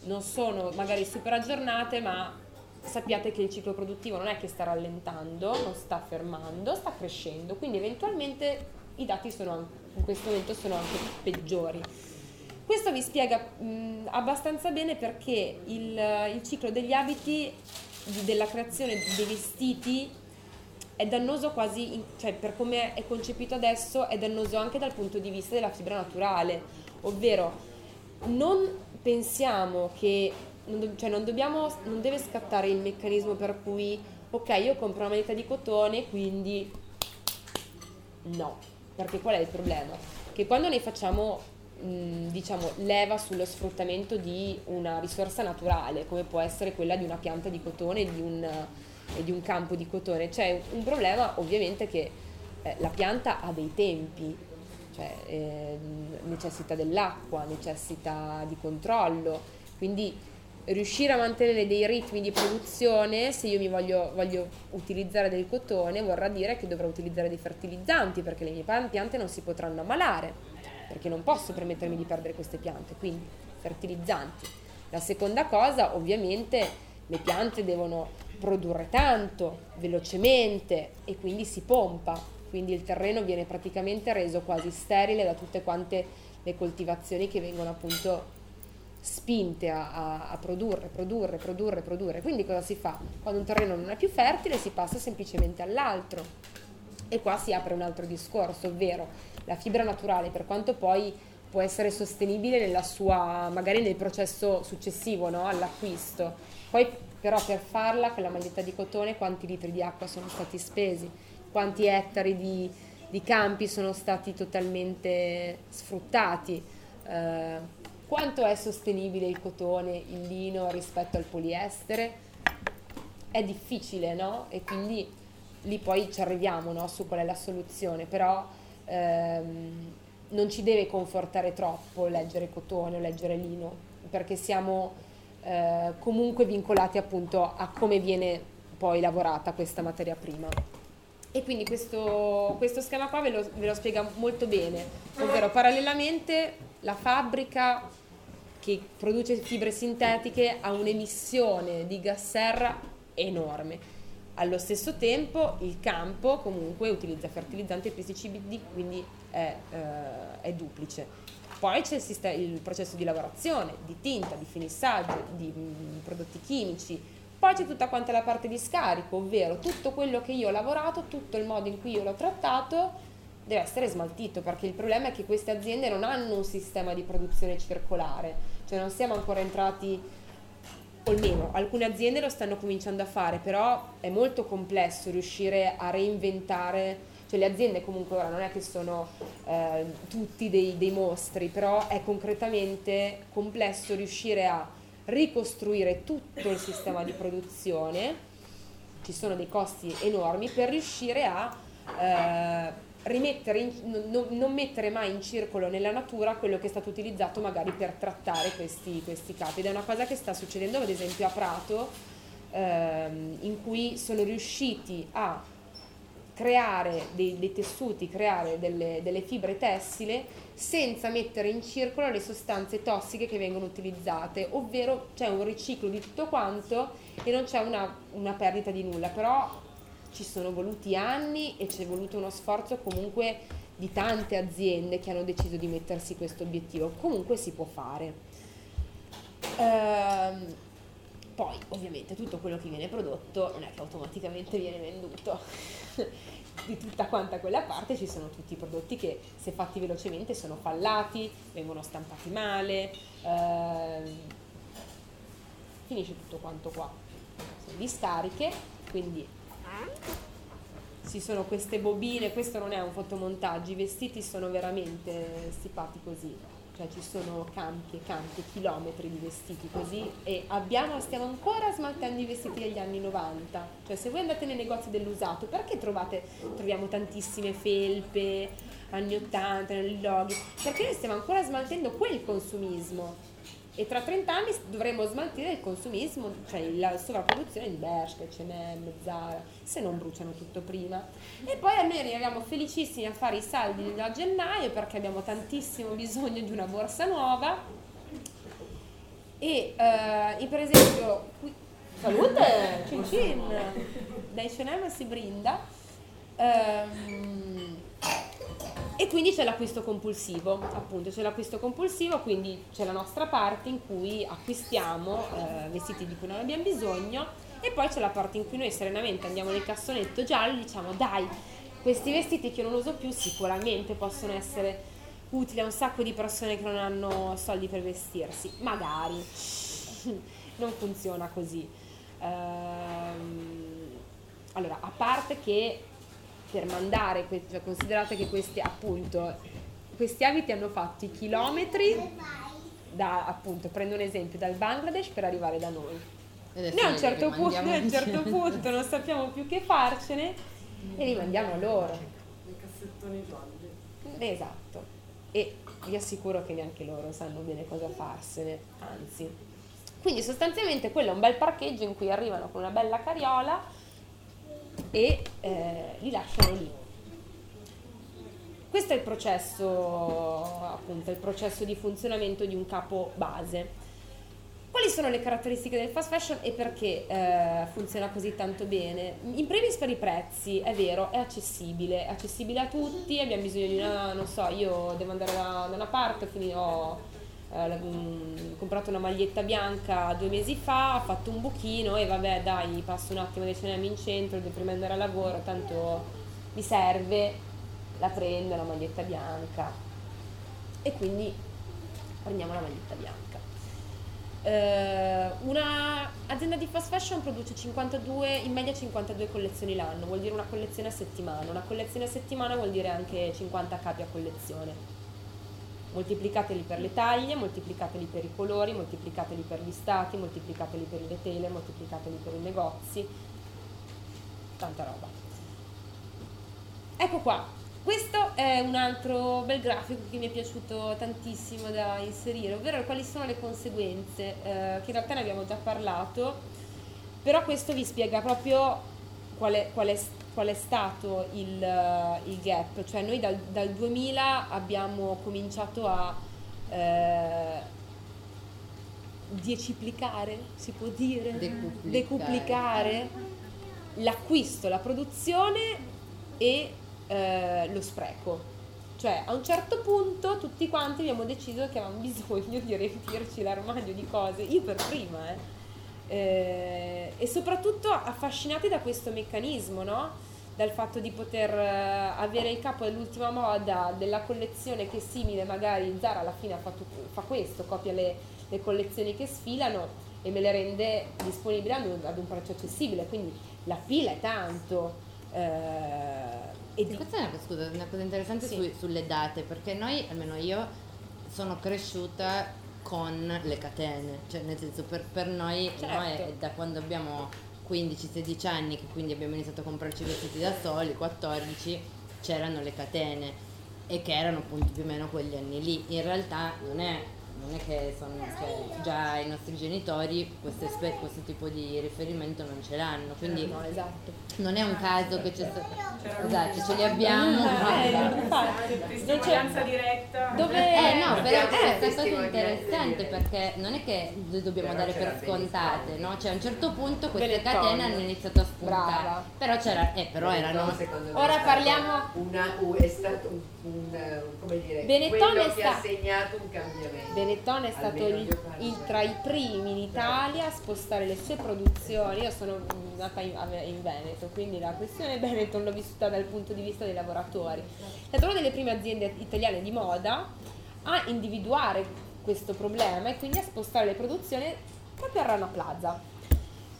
non sono magari super aggiornate, ma sappiate che il ciclo produttivo non è che sta rallentando, non sta fermando, sta crescendo, quindi eventualmente i dati sono, in questo momento sono anche peggiori. Questo vi spiega mh, abbastanza bene perché il, il ciclo degli abiti, della creazione dei vestiti, è dannoso quasi, in, cioè per come è concepito adesso, è dannoso anche dal punto di vista della fibra naturale, ovvero non pensiamo che, non do, cioè non dobbiamo, non deve scattare il meccanismo per cui, ok, io compro una maglietta di cotone, quindi no, perché qual è il problema? Che quando noi facciamo, mh, diciamo, leva sullo sfruttamento di una risorsa naturale, come può essere quella di una pianta di cotone, di un... e di un campo di cotone, c'è un problema ovviamente che eh, la pianta ha dei tempi, cioè eh, necessita dell'acqua, necessita di controllo, quindi riuscire a mantenere dei ritmi di produzione, se io mi voglio, voglio utilizzare del cotone vorrà dire che dovrò utilizzare dei fertilizzanti, perché le mie piante non si potranno ammalare, perché non posso permettermi di perdere queste piante, quindi fertilizzanti. La seconda cosa, ovviamente le piante devono produrre tanto, velocemente, e quindi si pompa, quindi il terreno viene praticamente reso quasi sterile da tutte quante le coltivazioni che vengono appunto spinte a, a, a produrre, produrre, produrre, produrre. Quindi cosa si fa? Quando un terreno non è più fertile si passa semplicemente all'altro, e qua si apre un altro discorso, ovvero la fibra naturale, per quanto poi può essere sostenibile nella sua, magari nel processo successivo, no? All'acquisto, poi però per farla, quella maglietta di cotone, quanti litri di acqua sono stati spesi, quanti ettari di, di campi sono stati totalmente sfruttati, eh, quanto è sostenibile il cotone, il lino rispetto al poliestere, è difficile, no? E quindi lì poi ci arriviamo, no? Su qual è la soluzione, però ehm, non ci deve confortare troppo leggere cotone o leggere lino, perché siamo... Eh, comunque vincolati appunto a come viene poi lavorata questa materia prima, e quindi questo, questo schema qua ve lo, ve lo spiega molto bene, ovvero parallelamente la fabbrica che produce fibre sintetiche ha un'emissione di gas serra enorme, allo stesso tempo il campo comunque utilizza fertilizzanti e pesticidi, quindi è, eh, è duplice. Poi c'è il, sistema, il processo di lavorazione, di tinta, di finissaggio, di mh, prodotti chimici, poi c'è tutta quanta la parte di scarico, ovvero tutto quello che io ho lavorato, tutto il modo in cui io l'ho trattato deve essere smaltito, perché il problema è che queste aziende non hanno un sistema di produzione circolare, cioè non siamo ancora entrati, o almeno alcune aziende lo stanno cominciando a fare, però è molto complesso riuscire a reinventare. Cioè le aziende comunque ora non è che sono eh, tutti dei, dei mostri, però è concretamente complesso riuscire a ricostruire tutto il sistema di produzione, ci sono dei costi enormi per riuscire a eh, rimettere, in, non, non mettere mai in circolo nella natura quello che è stato utilizzato magari per trattare questi, questi capi, ed è una cosa che sta succedendo ad esempio a Prato, ehm, in cui sono riusciti a creare dei, dei tessuti, creare delle, delle fibre tessile senza mettere in circolo le sostanze tossiche che vengono utilizzate, ovvero c'è un riciclo di tutto quanto e non c'è una, una perdita di nulla, però ci sono voluti anni e c'è voluto uno sforzo comunque di tante aziende che hanno deciso di mettersi questo obiettivo. Comunque si può fare. Ehm, Poi ovviamente tutto quello che viene prodotto non è che automaticamente viene venduto, di tutta quanta quella parte ci sono tutti i prodotti che se fatti velocemente sono fallati, vengono stampati male, ehm, finisce tutto quanto qua, sono discariche, quindi ci sono queste bobine, questo non è un fotomontaggio, i vestiti sono veramente stipati così. Cioè ci sono campi e campi, chilometri di vestiti così e abbiamo, stiamo ancora smaltendo i vestiti degli anni novanta. Cioè se voi andate nei negozi dell'usato, perché trovate, troviamo tantissime felpe, anni ottanta, anni loghi? Perché noi stiamo ancora smaltendo quel consumismo e tra trenta anni dovremo smaltire il consumismo, cioè la sovrapproduzione di Bershka, H and M, Zara, se non bruciano tutto prima. E poi a noi arriviamo felicissimi a fare i saldi da gennaio perché abbiamo tantissimo bisogno di una borsa nuova e, uh, e per esempio qui, salute cin cin da H and M si brinda, um, e quindi c'è l'acquisto compulsivo, appunto c'è l'acquisto compulsivo, quindi c'è la nostra parte in cui acquistiamo eh, vestiti di cui non abbiamo bisogno e poi c'è la parte in cui noi serenamente andiamo nel cassonetto giallo e diciamo dai, questi vestiti che io non uso più sicuramente possono essere utili a un sacco di persone che non hanno soldi per vestirsi, magari non funziona così. Ehm, allora, a parte che per mandare, considerate che questi appunto questi abiti hanno fatto i chilometri da, appunto prendo un esempio, dal Bangladesh per arrivare da noi. Noi a un certo punto, a un certo punto non sappiamo più che farcene e li mandiamo a loro. Nei cassettoni gialli. Esatto. E vi assicuro che neanche loro sanno bene cosa farsene, anzi. Quindi sostanzialmente quello è un bel parcheggio in cui arrivano con una bella carriola e eh, li lasciano lì. Questo è il processo, appunto, il processo di funzionamento di un capo base. Quali sono le caratteristiche del fast fashion e perché eh, funziona così tanto bene? In primis per i prezzi, è vero, è accessibile, è accessibile a tutti, abbiamo bisogno di una, non so, io devo andare da, da una parte, quindi ho eh, mh, comprato una maglietta bianca due mesi fa, ho fatto un buchino e vabbè dai, passo un attimo decennami in centro, devo prima andare al lavoro, tanto mi serve, la prendo, la maglietta bianca, e quindi prendiamo la maglietta bianca. Una azienda di fast fashion produce cinquantadue, in media cinquantadue collezioni l'anno, vuol dire una collezione a settimana, una collezione a settimana vuol dire anche cinquanta capi a collezione, moltiplicateli per le taglie, moltiplicateli per i colori, moltiplicateli per gli stati, moltiplicateli per i retailer, moltiplicateli per i negozi, tanta roba. Ecco qua, questo è un altro bel grafico che mi è piaciuto tantissimo da inserire, ovvero quali sono le conseguenze, eh, che in realtà ne abbiamo già parlato, però questo vi spiega proprio qual è, qual è, qual è stato il, il gap, cioè noi dal, dal duemila abbiamo cominciato a eh, dieciplicare, si può dire? Decuplicare. Decuplicare l'acquisto, la produzione e Eh, lo spreco, cioè a un certo punto tutti quanti abbiamo deciso che avevamo bisogno di riempirci l'armadio di cose, io per prima eh. Eh, e soprattutto affascinati da questo meccanismo, no? Dal fatto di poter avere il capo dell'ultima moda della collezione che è simile, magari Zara alla fine fa, tutto, fa questo, copia le, le collezioni che sfilano e me le rende disponibili ad un, ad un prezzo accessibile, quindi la fila è tanto eh, E di... Questa è una, scusa, una cosa interessante, sì. su, sulle date, perché noi, almeno io, sono cresciuta con le catene, cioè nel senso per, per noi, certo. Noi è da quando abbiamo quindici sedici anni, che quindi abbiamo iniziato a comprarci i vestiti da soli, quattordici, c'erano le catene e che erano appunto più o meno quegli anni lì, in realtà non è non è che sono, cioè, già i nostri genitori questo, aspetto, questo tipo di riferimento non ce l'hanno, quindi no, esatto. Non è un caso che c'è, esatto, ce li abbiamo, testimonianza diretta, eh no, però è una cosa interessante perché non è che dobbiamo dare per scontate, no? Cioè a un certo punto queste catene hanno iniziato a spuntare, però c'era, eh però erano, ora parliamo una è stato un, un come dire, Benetton quello è che sta... ha segnato un cambiamento. Benetton è stato il, il, tra i primi in Italia a spostare le sue produzioni. Io sono nata in, in Veneto, quindi la questione Benetton l'ho vissuta dal punto di vista dei lavoratori. È stata una delle prime aziende italiane di moda a individuare questo problema e quindi a spostare le produzioni proprio a Rana Plaza.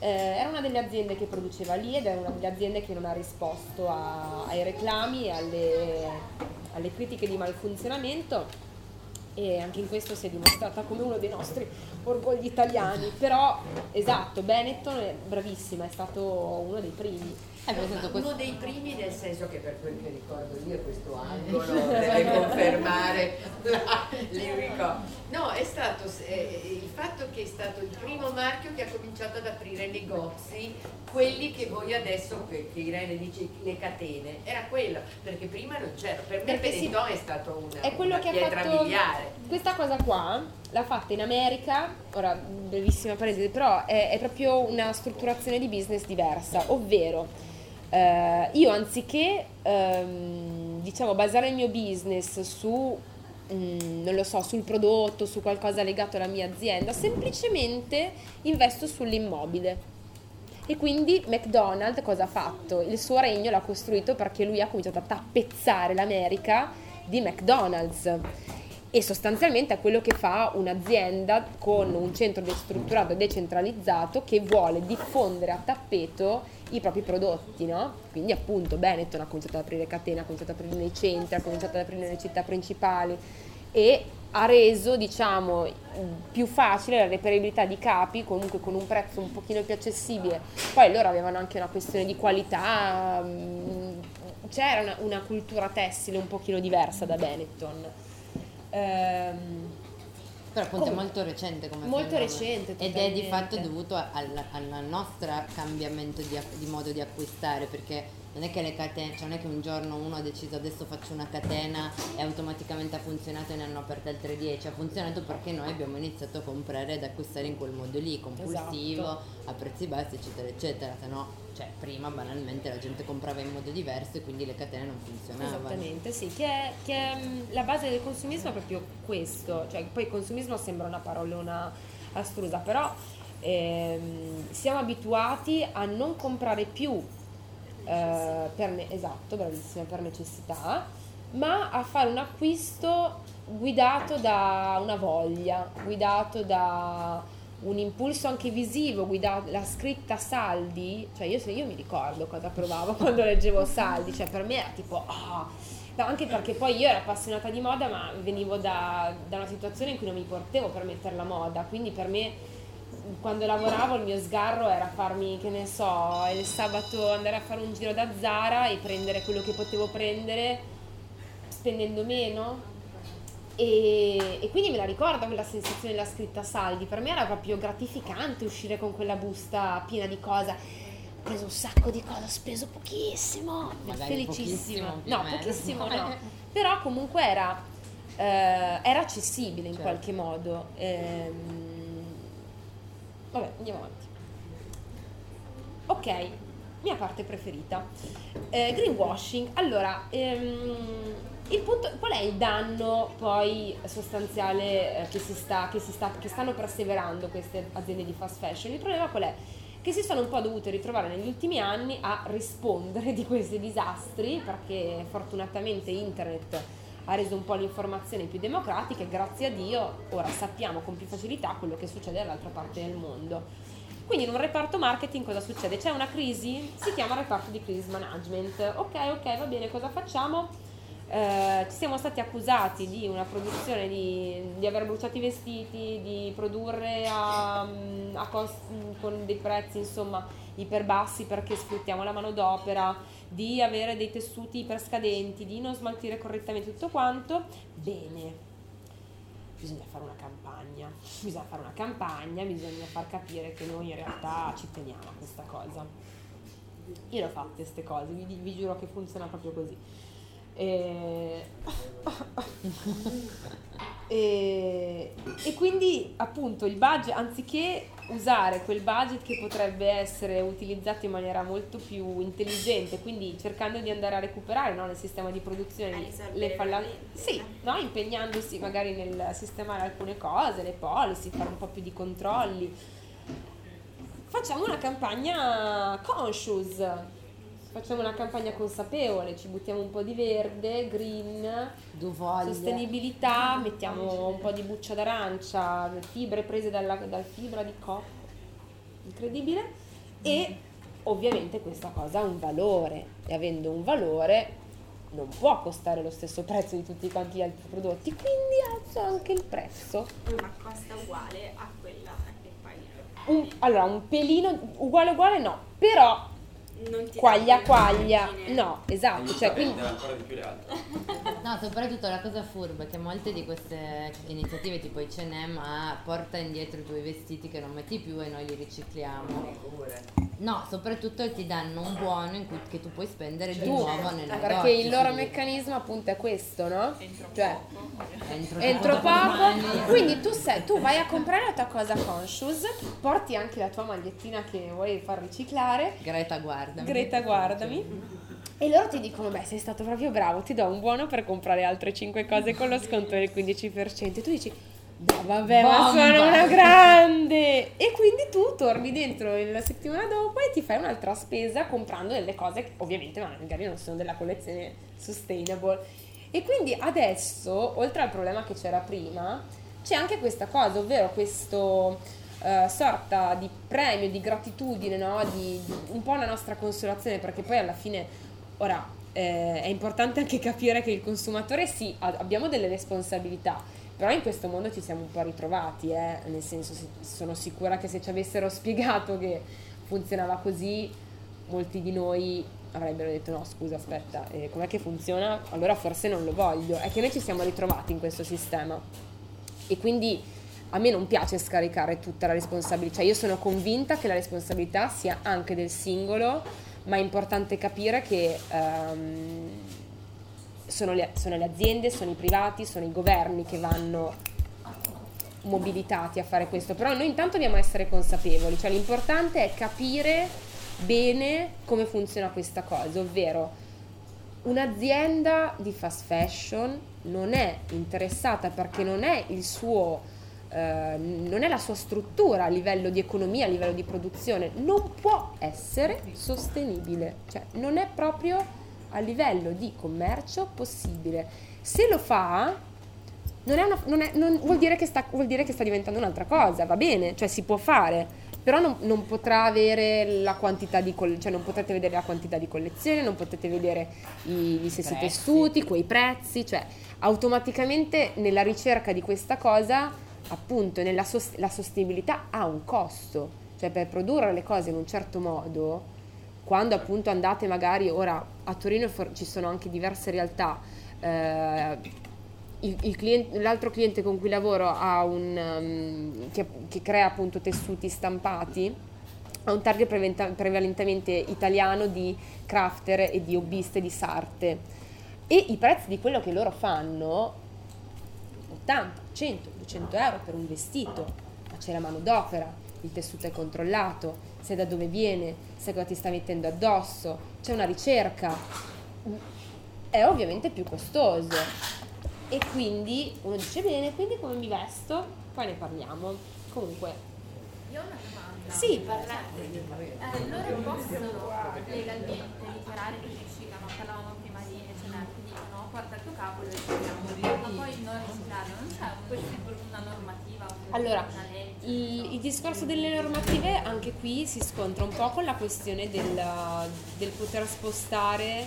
Eh, era una delle aziende che produceva lì ed era una delle aziende che non ha risposto a, ai reclami e alle, alle critiche di malfunzionamento, e anche in questo si è dimostrata come uno dei nostri orgogli italiani. Però esatto, Benetton è bravissima, è stato uno dei primi. Eh, uno questo... dei primi, nel senso che per quel che ricordo io questo angolo deve confermare l'Irico. No, è stato eh, il fatto che è stato il primo marchio che ha cominciato ad aprire negozi, quelli che voi adesso, che Irene dice le catene, era quello, perché prima non c'era. Per me Benetton sì, è stato una, è quello una che pietra ha fatto miliare. Questa cosa qua l'ha fatta in America, ora brevissima parentesi, però è, è proprio una strutturazione di business diversa, ovvero... Uh, io anziché um, diciamo basare il mio business su um, non lo so, sul prodotto, su qualcosa legato alla mia azienda, semplicemente investo sull'immobile. E quindi McDonald's cosa ha fatto? Il suo regno l'ha costruito perché lui ha cominciato a tappezzare l'America di McDonald's. E sostanzialmente è quello che fa un'azienda con un centro strutturato e decentralizzato che vuole diffondere a tappeto i propri prodotti, no? Quindi appunto Benetton ha cominciato ad aprire catene, ha cominciato ad aprire nei centri, ha cominciato ad aprire nelle città principali e ha reso, diciamo, più facile la reperibilità di capi, comunque con un prezzo un pochino più accessibile. Poi loro avevano anche una questione di qualità, c'era una, una cultura tessile un pochino diversa da Benetton. Um, però appunto è molto recente come molto fenomeno. recente ed è di fatto dovuto al, al nostro cambiamento di, di modo di acquistare, perché non è che le catene, cioè non è che un giorno uno ha deciso adesso faccio una catena e automaticamente ha funzionato e ne hanno aperte altre dieci. Ha funzionato perché noi abbiamo iniziato a comprare ed acquistare in quel modo lì, compulsivo, esatto, a prezzi bassi eccetera eccetera, se no, cioè prima banalmente la gente comprava in modo diverso e quindi le catene non funzionavano. Esattamente, sì, che, è, che è, la base del consumismo è proprio questo, cioè poi consumismo sembra una parolona astrusa, però ehm, siamo abituati a non comprare più eh, per ne- esatto, bravissima, per necessità, ma a fare un acquisto guidato da una voglia, guidato da... un impulso anche visivo, guidato, la scritta Saldi, cioè io, io mi ricordo cosa provavo quando leggevo Saldi, cioè per me era tipo oh, no, anche perché poi io ero appassionata di moda ma venivo da, da una situazione in cui non mi potevo permettere la moda, quindi per me quando lavoravo il mio sgarro era farmi, che ne so, il sabato andare a fare un giro da Zara e prendere quello che potevo prendere spendendo meno. E, e quindi me la ricordo quella sensazione della scritta Saldi, per me era proprio gratificante uscire con quella busta piena di cosa, ho preso un sacco di cose, ho speso pochissimo, felicissima, no pochissimo no, però comunque era, eh, era accessibile in certo. qualche modo, ehm, vabbè andiamo avanti, ok, mia parte preferita, eh, greenwashing, allora ehm, il punto, qual è il danno poi sostanziale che si sta che si sta che stanno perseverando queste aziende di fast fashion? Il problema qual è? Che si sono un po' dovute ritrovare negli ultimi anni a rispondere di questi disastri, perché fortunatamente internet ha reso un po' l'informazione più democratica e grazie a Dio ora sappiamo con più facilità quello che succede dall'altra parte del mondo. Quindi in un reparto marketing cosa succede? C'è una crisi, si chiama reparto di crisis management. Ok, ok, va bene, cosa facciamo? Eh, siamo stati accusati di una produzione di, di aver bruciato i vestiti, di produrre a, a cost, con dei prezzi insomma iperbassi perché sfruttiamo la manodopera, di avere dei tessuti iperscadenti, di non smaltire correttamente tutto quanto. Bene, bisogna fare una campagna, bisogna fare una campagna, bisogna far capire che noi in realtà ci teniamo a questa cosa. Io l'ho fatte queste cose, vi, vi giuro che funziona proprio così. E... e... e quindi appunto il budget, anziché usare quel budget che potrebbe essere utilizzato in maniera molto più intelligente, quindi cercando di andare a recuperare, no, nel sistema di produzione le falla... sì, no, impegnandosi magari nel sistemare alcune cose, le policy, fare un po' più di controlli, facciamo una campagna conscious, facciamo una campagna consapevole, ci buttiamo un po' di verde, green, sostenibilità, mettiamo un po' di buccia d'arancia, fibre prese dalla, dalla fibra di cocco, incredibile, e ovviamente questa cosa ha un valore, e avendo un valore non può costare lo stesso prezzo di tutti quanti gli altri prodotti, quindi alzo anche il prezzo. Ma costa uguale a quella che fai? Un, allora, un pelino, uguale uguale no, però... Non ti quaglia quaglia no, esatto, cioè quindi ancora di più le altre. No, soprattutto la cosa furba è che molte di queste iniziative tipo acca e emme porta indietro i tuoi vestiti che non metti più e noi li ricicliamo. No, soprattutto ti danno un buono in cui che tu puoi spendere, cioè, di nuovo nella doccia, perché il loro meccanismo appunto è questo, no? Entro, cioè, poco. entro, entro poco, poco. Quindi tu sei, tu vai a comprare la tua cosa conscious, porti anche la tua magliettina che vuoi far riciclare, Greta guardami, Greta guardami, e loro ti dicono beh, sei stato proprio bravo, ti do un buono per comprare altre cinque cose con lo sconto del quindici per cento, e tu dici no, vabbè, bomba, ma sono una grande! E quindi tu torni dentro la settimana dopo e ti fai un'altra spesa comprando delle cose che ovviamente magari non sono della collezione sustainable. E quindi adesso, oltre al problema che c'era prima, c'è anche questa cosa, ovvero questo eh, sorta di premio, di gratitudine, no? Di, di un po' la nostra consolazione, perché poi alla fine, ora, eh, è importante anche capire che il consumatore, sì, ha, abbiamo delle responsabilità, però in questo mondo ci siamo un po' ritrovati, eh? Nel senso, sono sicura che se ci avessero spiegato che funzionava così, molti di noi avrebbero detto no, scusa, aspetta, eh, com'è che funziona? Allora forse non lo voglio. È che noi ci siamo ritrovati in questo sistema, e quindi a me non piace scaricare tutta la responsabilità, cioè io sono convinta che la responsabilità sia anche del singolo, ma è importante capire che... Um, Sono le, sono le aziende, sono i privati, sono i governi che vanno mobilitati a fare questo, però noi intanto dobbiamo essere consapevoli, cioè l'importante è capire bene come funziona questa cosa, ovvero un'azienda di fast fashion non è interessata, perché non è il suo, eh, non è la sua struttura a livello di economia, a livello di produzione, non può essere sostenibile, cioè non è proprio a livello di commercio possibile. Se lo fa non è una, non è, non, vuol dire che sta, vuol dire che sta diventando un'altra cosa, va bene, cioè si può fare, però non, non potrà avere la quantità di coll- cioè non potrete vedere la quantità di collezione, non potete vedere i, gli stessi tessuti, quei prezzi, cioè automaticamente nella ricerca di questa cosa, appunto, nella sost- la sostenibilità ha un costo, cioè per produrre le cose in un certo modo, quando appunto andate magari, ora a Torino ci sono anche diverse realtà, eh, il, il cliente, l'altro cliente con cui lavoro ha un, um, che, che crea appunto tessuti stampati, ha un target preventa, prevalentemente italiano di crafter e di hobbiste di sarte, e i prezzi di quello che loro fanno, ottanta, cento, duecento euro per un vestito, ma c'è la manodopera, il tessuto è controllato, sai da dove viene, sai cosa ti sta mettendo addosso, c'è una ricerca, è ovviamente più costoso, e quindi uno dice bene, quindi come mi vesto? Poi ne parliamo. Comunque io ho una domanda. Sì, parlate. Eh, loro possono legalmente dichiarare che riciclano, parlavamo prima di accenare, quindi no, porta il tuo cavolo e ricicliamo, ma poi non riciclarlo, non c'è una normativa? Allora, il, il discorso delle normative anche qui si scontra un po' con la questione del, del poter spostare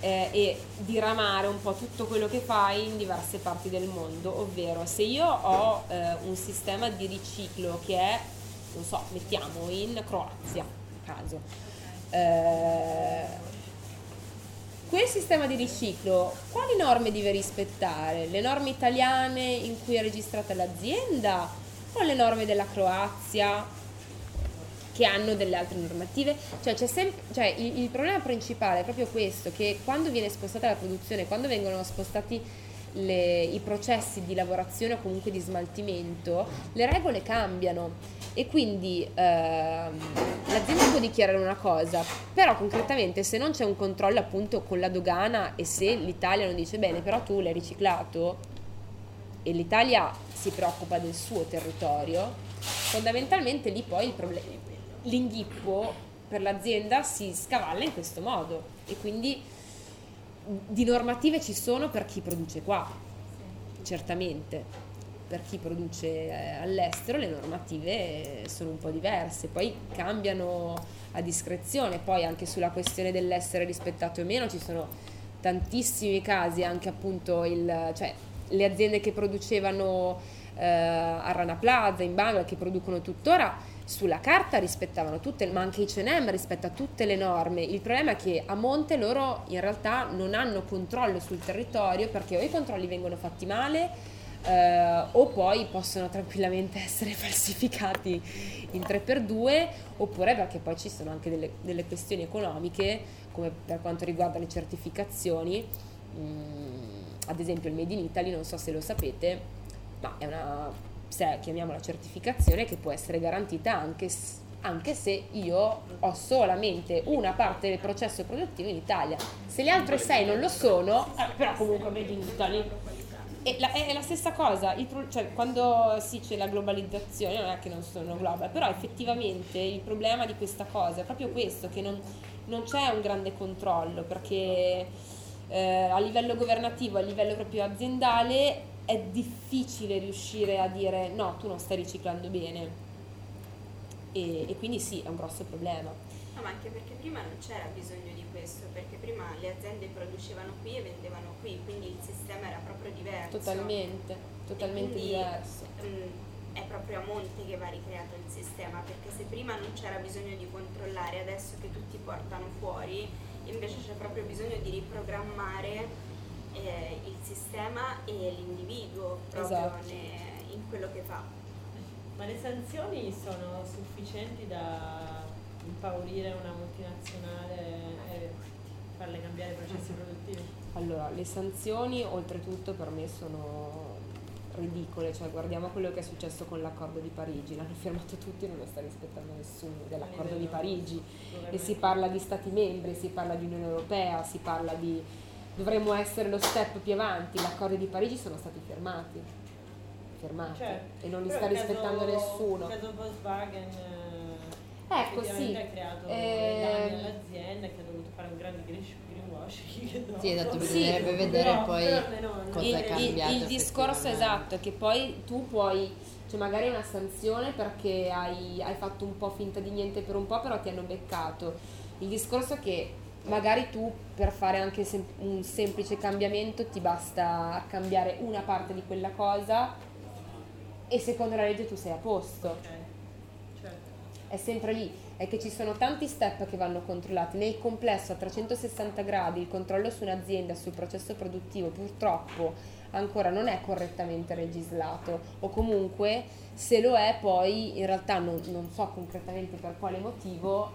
eh, e diramare un po' tutto quello che fai in diverse parti del mondo, ovvero se io ho eh, un sistema di riciclo che è, non so, mettiamo in Croazia, a caso, eh, Quel sistema di riciclo, quali norme deve rispettare? Le norme italiane in cui è registrata l'azienda o le norme della Croazia che hanno delle altre normative? Cioè, c'è sempre, cioè il, il problema principale è proprio questo, che quando viene spostata la produzione, quando vengono spostati le, i processi di lavorazione o comunque di smaltimento, le regole cambiano. E quindi ehm, l'azienda può dichiarare una cosa, però concretamente se non c'è un controllo appunto con la dogana e se l'Italia non dice bene però tu l'hai riciclato e l'Italia si preoccupa del suo territorio, fondamentalmente lì poi il problem- l'inghippo per l'azienda si scavalla in questo modo, e quindi di normative ci sono per chi produce qua, certamente. Per chi produce all'estero le normative sono un po' diverse, poi cambiano a discrezione. Poi anche sulla questione dell'essere rispettato o meno ci sono tantissimi casi, anche appunto il, cioè, le aziende che producevano eh, a Rana Plaza in Bangladesh, che producono tuttora, sulla carta rispettavano tutte, ma anche H and M rispetta tutte le norme. Il problema è che a monte loro in realtà non hanno controllo sul territorio, perché o i controlli vengono fatti male, Uh, o poi possono tranquillamente essere falsificati in tre per due, oppure perché poi ci sono anche delle, delle questioni economiche, come per quanto riguarda le certificazioni. Mm, ad esempio il Made in Italy, non so se lo sapete, ma è una, se chiamiamola certificazione, che può essere garantita anche, anche se io ho solamente una parte del processo produttivo in Italia. Se le altre sei non lo sono, eh, però comunque Made in Italy. E la, è la stessa cosa, il, cioè, quando si dice la globalizzazione, non è che non sono global, però effettivamente il problema di questa cosa è proprio questo, che non, non c'è un grande controllo, perché eh, a livello governativo, a livello proprio aziendale è difficile riuscire a dire no, tu non stai riciclando bene, e, e quindi sì, è un grosso problema. No, ma anche perché prima non c'era bisogno di questo, perché prima le aziende producevano qui e vendevano qui, quindi il sistema era proprio diverso. Totalmente, totalmente quindi, diverso. Mh, è proprio a monte che va ricreato il sistema, perché se prima non c'era bisogno di controllare, adesso che tutti portano fuori, invece c'è proprio bisogno di riprogrammare eh, il sistema e l'individuo proprio, esatto, ne, in quello che fa. Ma le sanzioni sono sufficienti da impaurire una multinazionale e farle cambiare i processi produttivi? Allora, le sanzioni oltretutto per me sono ridicole, cioè guardiamo quello che è successo con l'accordo di Parigi, l'hanno firmato tutti e non lo sta rispettando nessuno dell'accordo di Parigi, e si parla di stati membri, si parla di Unione Europea, si parla di dovremmo essere lo step più avanti, l'accordo di Parigi sono stati firmati, firmati cioè, e non li sta rispettando caso, nessuno. Caso Volkswagen, ecco sì, ha creato eh... nell'azienda che ha dovuto fare un grande greenwashing. Sì, esatto, bisognerebbe sì, vedere però, poi però cosa il, è cambiato. Il, il discorso esatto è che poi tu puoi, cioè magari una sanzione perché hai, hai fatto un po' finta di niente per un po', però ti hanno beccato. Il discorso è che magari tu per fare anche sem- un semplice cambiamento ti basta cambiare una parte di quella cosa e secondo la legge tu sei a posto. Okay. È sempre lì, è che ci sono tanti step che vanno controllati nel complesso a trecentosessanta gradi. Il controllo su un'azienda, sul processo produttivo, purtroppo ancora non è correttamente legislato, o comunque se lo è poi in realtà non, non so concretamente per quale motivo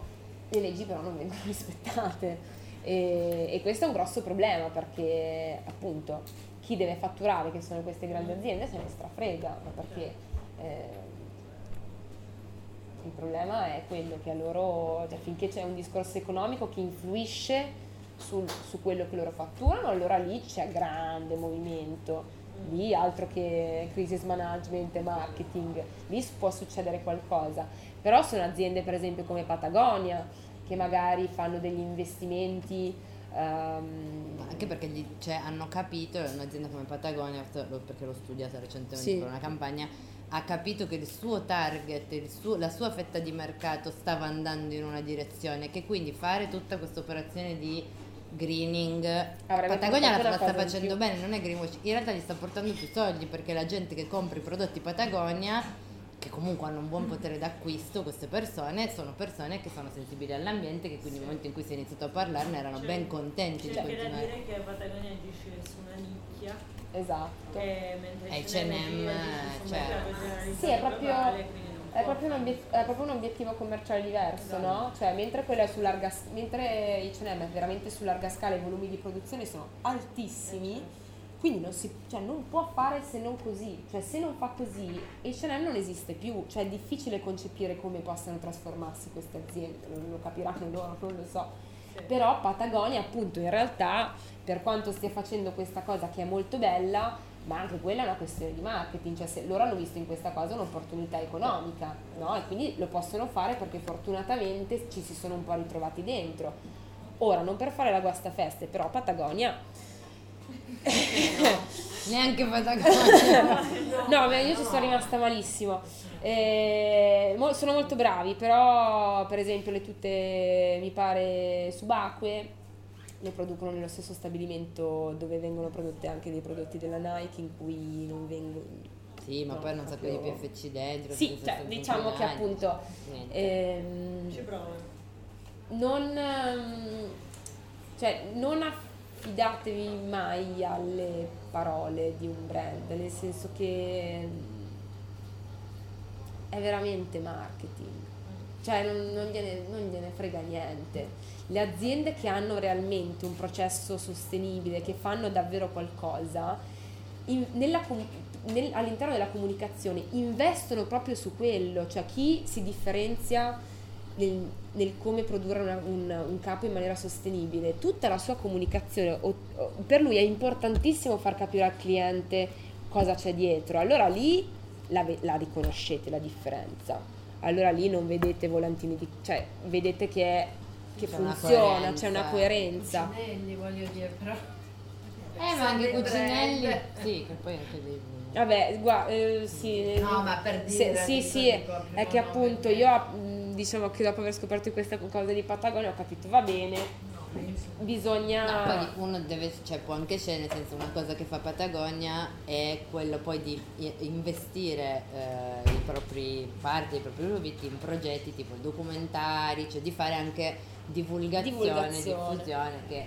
le leggi però non vengono rispettate, e, e questo è un grosso problema, perché appunto chi deve fatturare, che sono queste grandi aziende, se ne strafrega, perché eh, il problema è quello che a loro, cioè finché c'è un discorso economico che influisce sul, su quello che loro fatturano, allora lì c'è grande movimento, lì altro che crisis management e marketing, lì può succedere qualcosa. Però sono aziende per esempio come Patagonia che magari fanno degli investimenti Um, ma anche perché gli, cioè, hanno capito, un'azienda come Patagonia, perché l'ho studiata recentemente, sì, per una campagna, ha capito che il suo target, il suo, la sua fetta di mercato stava andando in una direzione, che quindi fare tutta questa operazione di greening, avrebbe Patagonia la sta facendo bene, non è greenwash, in realtà gli sta portando più soldi, perché la gente che compra i prodotti Patagonia che comunque hanno un buon potere d'acquisto, queste persone sono persone che sono sensibili all'ambiente, che quindi nel momento in cui si è iniziato a parlarne erano cioè, ben contenti di continuare. C'è da dire che Patagonia agisce su una nicchia, esatto, e H and M sì, è proprio globale, È proprio, un obiettivo, è proprio un obiettivo commerciale diverso, no? Cioè, mentre quello è su larga, mentre H and M è veramente su larga scala, i volumi di produzione sono altissimi, quindi non si, cioè, non può fare se non così. Cioè, se non fa così, H and M non esiste più. Cioè, è difficile concepire come possano trasformarsi queste aziende. Non lo capiranno loro, non lo so. Sì. Però Patagonia, appunto, in realtà, per quanto stia facendo questa cosa che è molto bella, ma anche quella è una questione di marketing, cioè se loro hanno visto in questa cosa un'opportunità economica, no? E quindi lo possono fare perché fortunatamente ci si sono un po' ritrovati dentro. Ora, non per fare la guastafeste, però Patagonia neanche Patagonia no, ma io ci sono rimasta malissimo. Eh, mo- sono molto bravi, però per esempio le tute, mi pare, subacquee le producono nello stesso stabilimento dove vengono prodotte anche dei prodotti della Nike, in cui non vengono... Sì, ma no, poi non proprio... sapeva di P F C dentro. Sì, cioè, diciamo che Nike, appunto... Ehm, ci provano. Non, cioè, non affidatevi mai alle parole di un brand, nel senso che è veramente marketing. Cioè non, non, gliene, non gliene frega niente. Le aziende che hanno realmente un processo sostenibile, che fanno davvero qualcosa, in, nella, nel, all'interno della comunicazione investono proprio su quello. Cioè chi si differenzia nel, nel come produrre una, un, un capo in maniera sostenibile, tutta la sua comunicazione, o, o, per lui è importantissimo far capire al cliente cosa c'è dietro. Allora lì la, la riconoscete la differenza. Allora lì non vedete volantini di, cioè vedete che, è, che c'è funziona, una c'è una coerenza. Cucinelli, voglio dire, però. Eh, ma anche Cucinelli. Sì, che poi anche dei. Vabbè, guarda, eh, sì. No, ma per dire. Se, sì, sì, è che appunto io diciamo che dopo aver scoperto questa cosa di Patagonia ho capito, va bene. No, bisogna. No, poi uno deve, cioè può anche c'è, nel senso, una cosa che fa Patagonia è quello poi di investire eh, i propri parti, i propri prodotti in progetti tipo documentari, cioè di fare anche divulgazione, divulgazione. diffusione che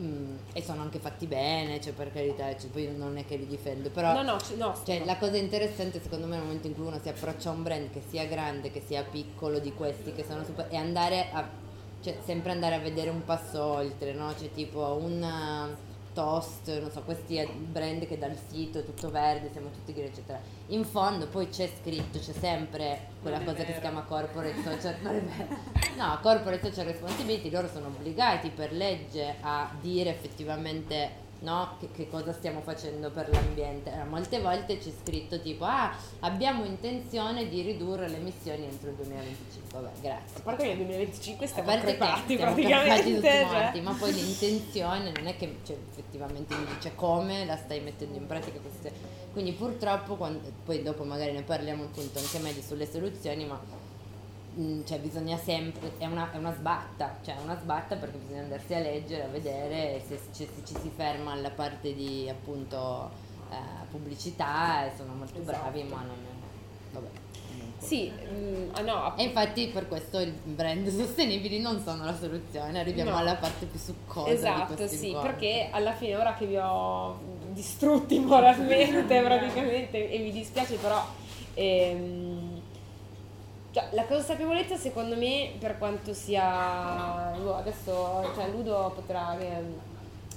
mm, e sono anche fatti bene, cioè per carità, cioè, poi non è che li difendo, però no, no, no, cioè, no. La cosa interessante secondo me nel momento in cui uno si approccia a un brand, che sia grande, che sia piccolo, di questi che sono super, è andare a cioè sempre andare a vedere un passo oltre, no? C'è tipo un toast, non so, questi brand che dal sito tutto verde, siamo tutti green, eccetera. In fondo poi c'è scritto, c'è sempre quella non cosa che si chiama corporate social, non è vero. No, corporate social responsibility, loro sono obbligati per legge a dire effettivamente, no, che, che cosa stiamo facendo per l'ambiente. Allora, molte volte c'è scritto tipo ah, abbiamo intenzione di ridurre le emissioni entro il duemilaventicinque. Vabbè, grazie. A parte che nel duemilaventicinque stiamo crepati praticamente, cioè. Ma poi l'intenzione non è che cioè, effettivamente mi dice come la stai mettendo in pratica queste. Quindi purtroppo quando, poi dopo magari ne parliamo appunto anche meglio sulle soluzioni, ma cioè bisogna sempre, è una, è una sbatta, cioè una sbatta perché bisogna andarsi a leggere, a vedere se, se, se ci si ferma alla parte di appunto eh, pubblicità e sono molto esatto. bravi, ma non è, vabbè. Sì, mh, ah no. E infatti per questo i brand sostenibili non sono la soluzione, arriviamo no. alla parte più succosa esatto, di questo sì, incontri. Perché alla fine ora che vi ho distrutti moralmente praticamente e mi dispiace però ehm, cioè, la consapevolezza secondo me per quanto sia adesso cioè Ludo potrà eh,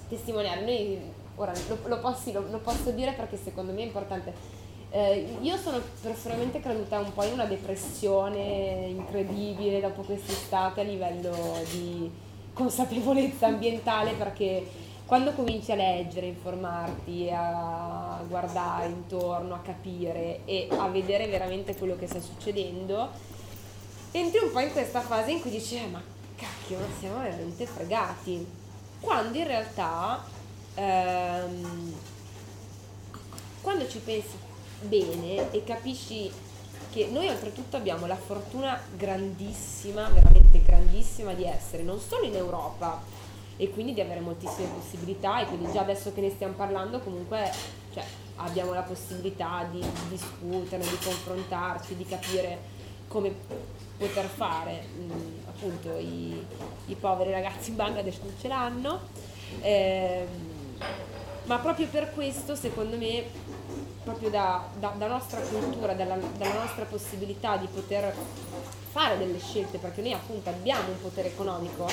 testimoniare, noi ora lo, lo, posso, lo, lo posso dire perché secondo me è importante. Eh, io sono personalmente creduta un po' in una depressione incredibile dopo quest'estate a livello di consapevolezza ambientale, perché quando cominci a leggere, informarti, a guardare intorno, a capire e a vedere veramente quello che sta succedendo, entri un po' in questa fase in cui dici eh, ma cacchio, ma siamo veramente fregati, quando in realtà ehm, quando ci pensi bene e capisci che noi oltretutto abbiamo la fortuna grandissima, veramente grandissima, di essere non solo in Europa e quindi di avere moltissime possibilità, e quindi già adesso che ne stiamo parlando comunque cioè abbiamo la possibilità di discutere, di confrontarci, di capire come poter fare. Mh, appunto i, i poveri ragazzi in Bangladesh non ce l'hanno, eh, ma proprio per questo, secondo me, proprio da, da, da nostra cultura, dalla, dalla nostra possibilità di poter fare delle scelte, perché noi appunto abbiamo un potere economico,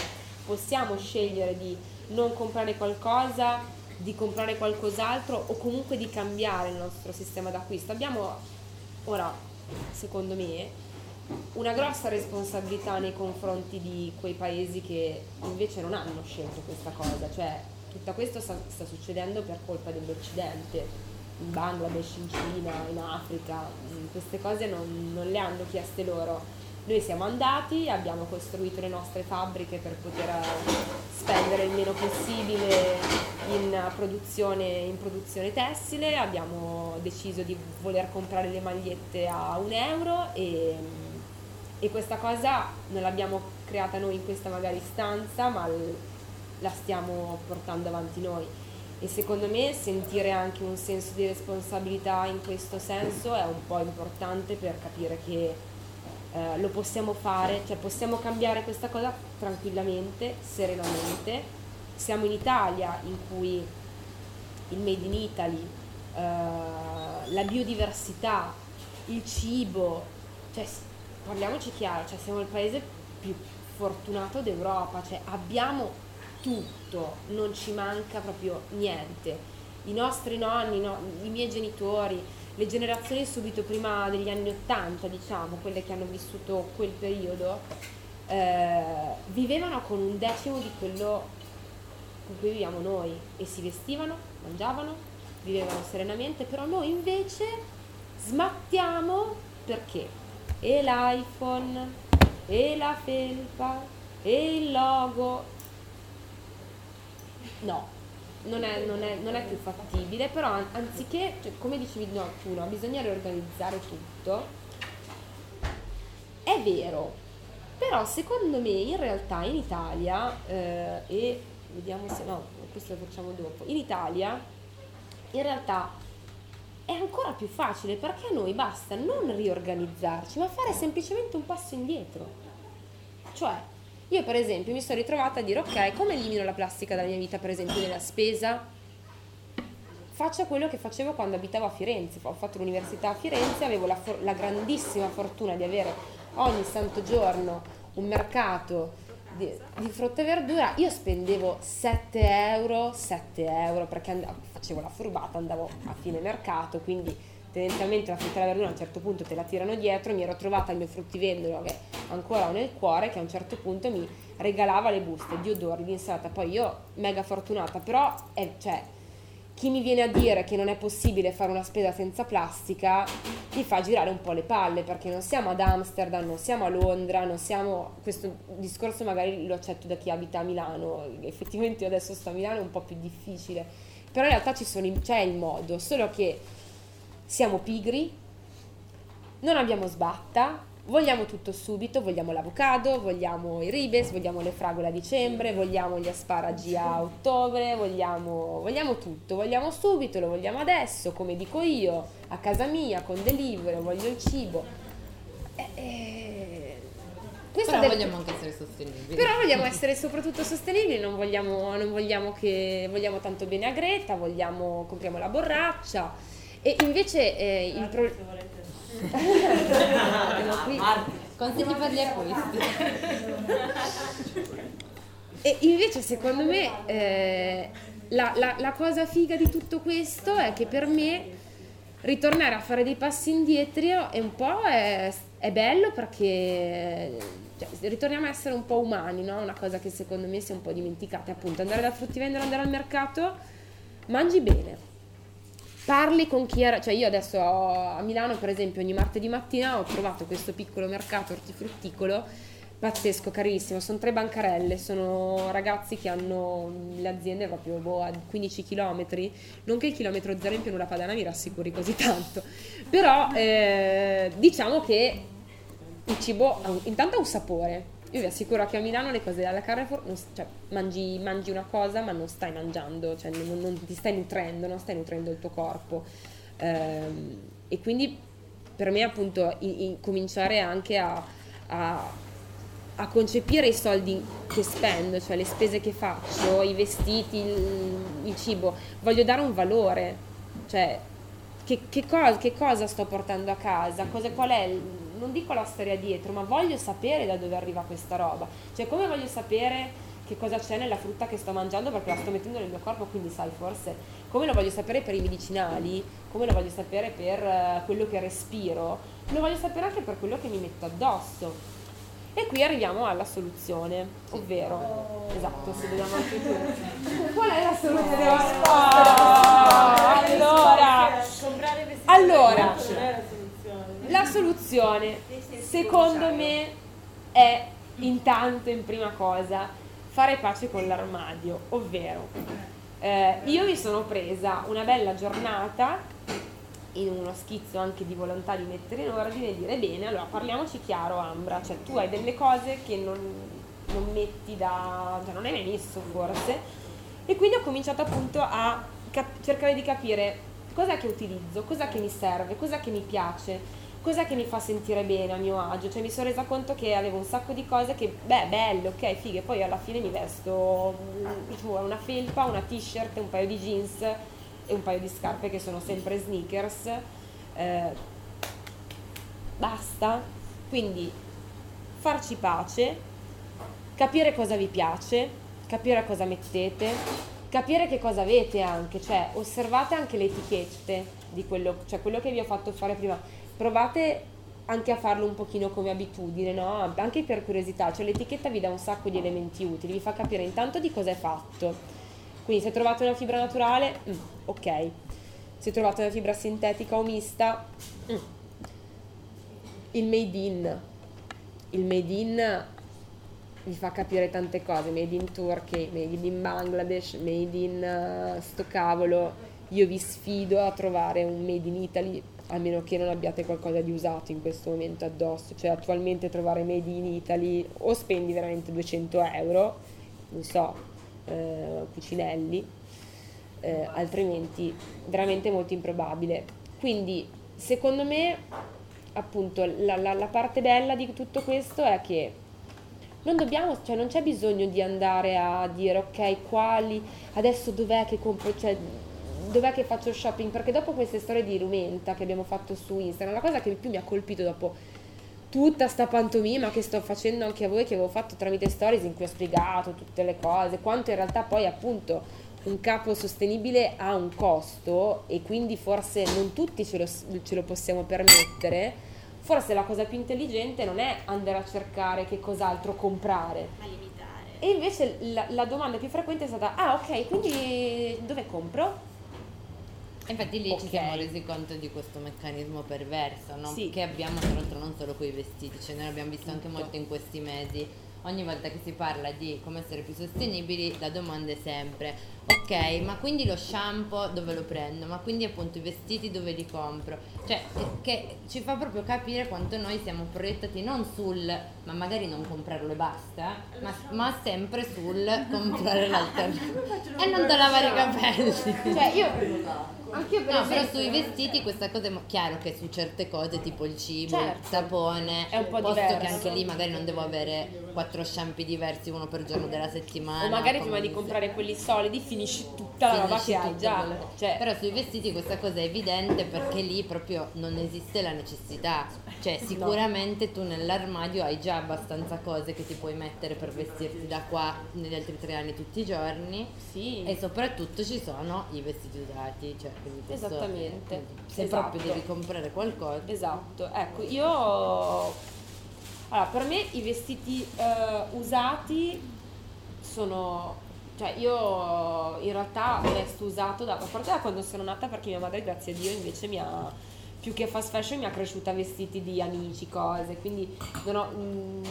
possiamo scegliere di non comprare qualcosa, di comprare qualcos'altro o comunque di cambiare il nostro sistema d'acquisto. Abbiamo ora, secondo me, una grossa responsabilità nei confronti di quei paesi che invece non hanno scelto questa cosa, cioè tutto questo sta, sta succedendo per colpa dell'Occidente, in Bangladesh, in Cina, in Africa, queste cose non, non le hanno chieste loro. Noi siamo andati, abbiamo costruito le nostre fabbriche per poter spendere il meno possibile in produzione, in produzione tessile, abbiamo deciso di voler comprare le magliette a un euro e, e questa cosa non l'abbiamo creata noi in questa magari stanza, ma la stiamo portando avanti noi. E secondo me sentire anche un senso di responsabilità in questo senso è un po' importante per capire che eh, lo possiamo fare, cioè possiamo cambiare questa cosa tranquillamente, serenamente. Siamo in Italia, in cui il Made in Italy, eh, la biodiversità, il cibo, cioè parliamoci chiaro, cioè siamo il paese più fortunato d'Europa, cioè abbiamo tutto, non ci manca proprio niente. I nostri nonni, no, i miei genitori, le generazioni subito prima degli anni ottanta, diciamo, quelle che hanno vissuto quel periodo, eh, vivevano con un decimo di quello con cui viviamo noi e si vestivano, mangiavano, vivevano serenamente, però noi invece smattiamo perché? E l'iPhone, e la felpa, e il logo. No, non è, non è, non è più fattibile, però anziché, cioè, come dicevi no, tu, no, bisogna riorganizzare tutto, è vero, però secondo me in realtà in Italia, eh, e vediamo se no, questo lo facciamo dopo, in Italia in realtà è ancora più facile, perché a noi basta non riorganizzarci, ma fare semplicemente un passo indietro. Cioè, io per esempio mi sono ritrovata a dire ok, come elimino la plastica dalla mia vita, per esempio nella spesa? Faccio quello che facevo quando abitavo a Firenze, ho fatto l'università a Firenze, avevo la, for- la grandissima fortuna di avere ogni santo giorno un mercato di, di frutta e verdura, io spendevo sette euro, sette euro perché and- facevo la furbata, andavo a fine mercato, quindi tendenzialmente la frutta e la verdura a un certo punto te la tirano dietro. Mi ero trovata il mio fruttivendolo che ancora ho nel cuore, che a un certo punto mi regalava le buste di odori di insalata. Poi io mega fortunata, però eh, cioè, chi mi viene a dire che non è possibile fare una spesa senza plastica mi fa girare un po' le palle, perché non siamo ad Amsterdam, non siamo a Londra, non siamo, questo discorso magari lo accetto da chi abita a Milano, effettivamente io adesso sto a Milano, è un po' più difficile, però in realtà ci sono, c'è il modo, solo che siamo pigri, non abbiamo sbatta, vogliamo tutto subito, vogliamo l'avocado, vogliamo i ribes, vogliamo le fragole a dicembre, vogliamo gli asparagi a ottobre, vogliamo, vogliamo tutto, vogliamo subito, lo vogliamo adesso, come dico io, a casa mia, con delivery, voglio il cibo. E, e... Questo però del... vogliamo anche essere sostenibili. Però vogliamo essere soprattutto sostenibili, non vogliamo, non vogliamo che vogliamo tanto bene a Greta, vogliamo, compriamo la borraccia. E invece eh, il pro... consigli per gli acquisti. E invece secondo me eh, la, la, la cosa figa di tutto questo è che per me ritornare a fare dei passi indietro è un po' è, è bello, perché cioè, ritorniamo a essere un po' umani, no? Una cosa che secondo me si è un po' dimenticata, appunto, andare dal fruttivendolo, andare al mercato, mangi bene, parli con chi era, cioè io adesso ho, a Milano per esempio ogni martedì mattina ho trovato questo piccolo mercato ortifrutticolo pazzesco, carissimo, sono tre bancarelle, sono ragazzi che hanno le aziende proprio boh, a quindici chilometri, non che il chilometro zero in pianura padana mi rassicuri così tanto, però eh, diciamo che il cibo ha un, intanto ha un sapore, Io vi assicuro che a Milano le cose alla Carrefour non, cioè, mangi, mangi una cosa ma non stai mangiando, cioè non, non ti stai nutrendo, non stai nutrendo il tuo corpo, ehm, e quindi per me appunto in, in, cominciare anche a, a, a concepire i soldi che spendo, cioè le spese che faccio, i vestiti, il, il cibo, voglio dare un valore, cioè che, che, cosa, che cosa sto portando a casa, cosa, qual è il, non dico la storia dietro, ma voglio sapere da dove arriva questa roba, cioè come voglio sapere che cosa c'è nella frutta che sto mangiando perché la sto mettendo nel mio corpo, quindi sai forse, come lo voglio sapere per i medicinali, come lo voglio sapere per quello che respiro, lo voglio sapere anche per quello che mi metto addosso. E qui arriviamo alla soluzione, ovvero, oh. esatto, se dobbiamo anche tu. Qual è la soluzione? Oh. Oh. Allora, comprare vestiti. Allora, la soluzione, secondo me, è intanto, in prima cosa, fare pace con l'armadio, ovvero eh, io mi sono presa una bella giornata in uno schizzo anche di volontà di mettere in ordine e dire bene, allora parliamoci chiaro Ambra, cioè tu hai delle cose che non, non metti da, cioè non hai mai messo forse, e quindi ho cominciato appunto a cap- cercare di capire cos'è che utilizzo, cos'è che mi serve, cos'è che mi piace, cos'è che mi fa sentire bene a mio agio, cioè mi sono resa conto che avevo un sacco di cose che, beh, bello, ok, fighe, poi alla fine mi vesto una felpa, una t-shirt, un paio di jeans e un paio di scarpe che sono sempre sneakers, eh, basta. Quindi farci pace, capire cosa vi piace, capire cosa mettete, capire che cosa avete anche, cioè osservate anche le etichette di quello, cioè quello che vi ho fatto fare prima, provate anche a farlo un pochino come abitudine, no? Anche per curiosità, cioè l'etichetta vi dà un sacco di elementi utili, vi fa capire intanto di cosa è fatto, quindi se trovate una fibra naturale, mm, ok, se trovate una fibra sintetica o mista, mm. il made in il made in vi fa capire tante cose, made in Turkey, made in Bangladesh, made in uh, sto cavolo, io vi sfido a trovare un made in Italy, a meno che non abbiate qualcosa di usato in questo momento addosso, cioè attualmente trovare made in Italy o spendi veramente duecento euro, non so, eh, Cucinelli, eh, altrimenti veramente molto improbabile. Quindi secondo me appunto la, la, la parte bella di tutto questo è che non dobbiamo, cioè non c'è bisogno di andare a dire ok quali, adesso dov'è che compro, cioè dov'è che faccio shopping, perché dopo queste storie di Rumenta che abbiamo fatto su Instagram, la cosa che più mi ha colpito dopo tutta sta pantomima che sto facendo anche a voi, che avevo fatto tramite stories in cui ho spiegato tutte le cose, quanto in realtà poi appunto un capo sostenibile ha un costo e quindi forse non tutti ce lo, ce lo possiamo permettere, forse la cosa più intelligente non è andare a cercare che cos'altro comprare, ma limitare. E invece la, la domanda più frequente è stata ah ok, quindi dove compro? Infatti lì okay. Ci siamo resi conto di questo meccanismo perverso, no? Sì. Che abbiamo tra l'altro non solo coi vestiti, cioè noi l'abbiamo visto anche molto in questi mesi, ogni volta che si parla di come essere più sostenibili la domanda è sempre ok, ma quindi lo shampoo dove lo prendo, ma quindi appunto i vestiti dove li compro, cioè che ci fa proprio capire quanto noi siamo proiettati non sul ma magari non comprarlo e basta, ma, ma sempre sul comprare l'alternativa e non da lavare i capelli, cioè io anche per no, però sui vestiti questa cosa è chiaro che su certe cose tipo il cibo, certo, il sapone è un po' posto diverso, che anche lì magari non devo avere quattro shampoo diversi uno per giorno della settimana, o magari prima di comprare quelli solidi finisci tutta la roba che hai già, cioè. Però sui vestiti questa cosa è evidente perché lì proprio non esiste la necessità, cioè sicuramente no. Tu nell'armadio hai già abbastanza cose che ti puoi mettere per vestirti da qua negli altri tre anni tutti i giorni, sì. E soprattutto ci sono i vestiti usati, cioè esattamente, è, se esatto. Proprio devi comprare qualcosa, esatto, ecco, io allora per me i vestiti uh, usati sono, cioè io in realtà resto usato da, a parte da quando sono nata, perché mia madre grazie a Dio invece mi ha, più che fast fashion, mi ha cresciuta vestiti di amici, cose, quindi non ho, mh,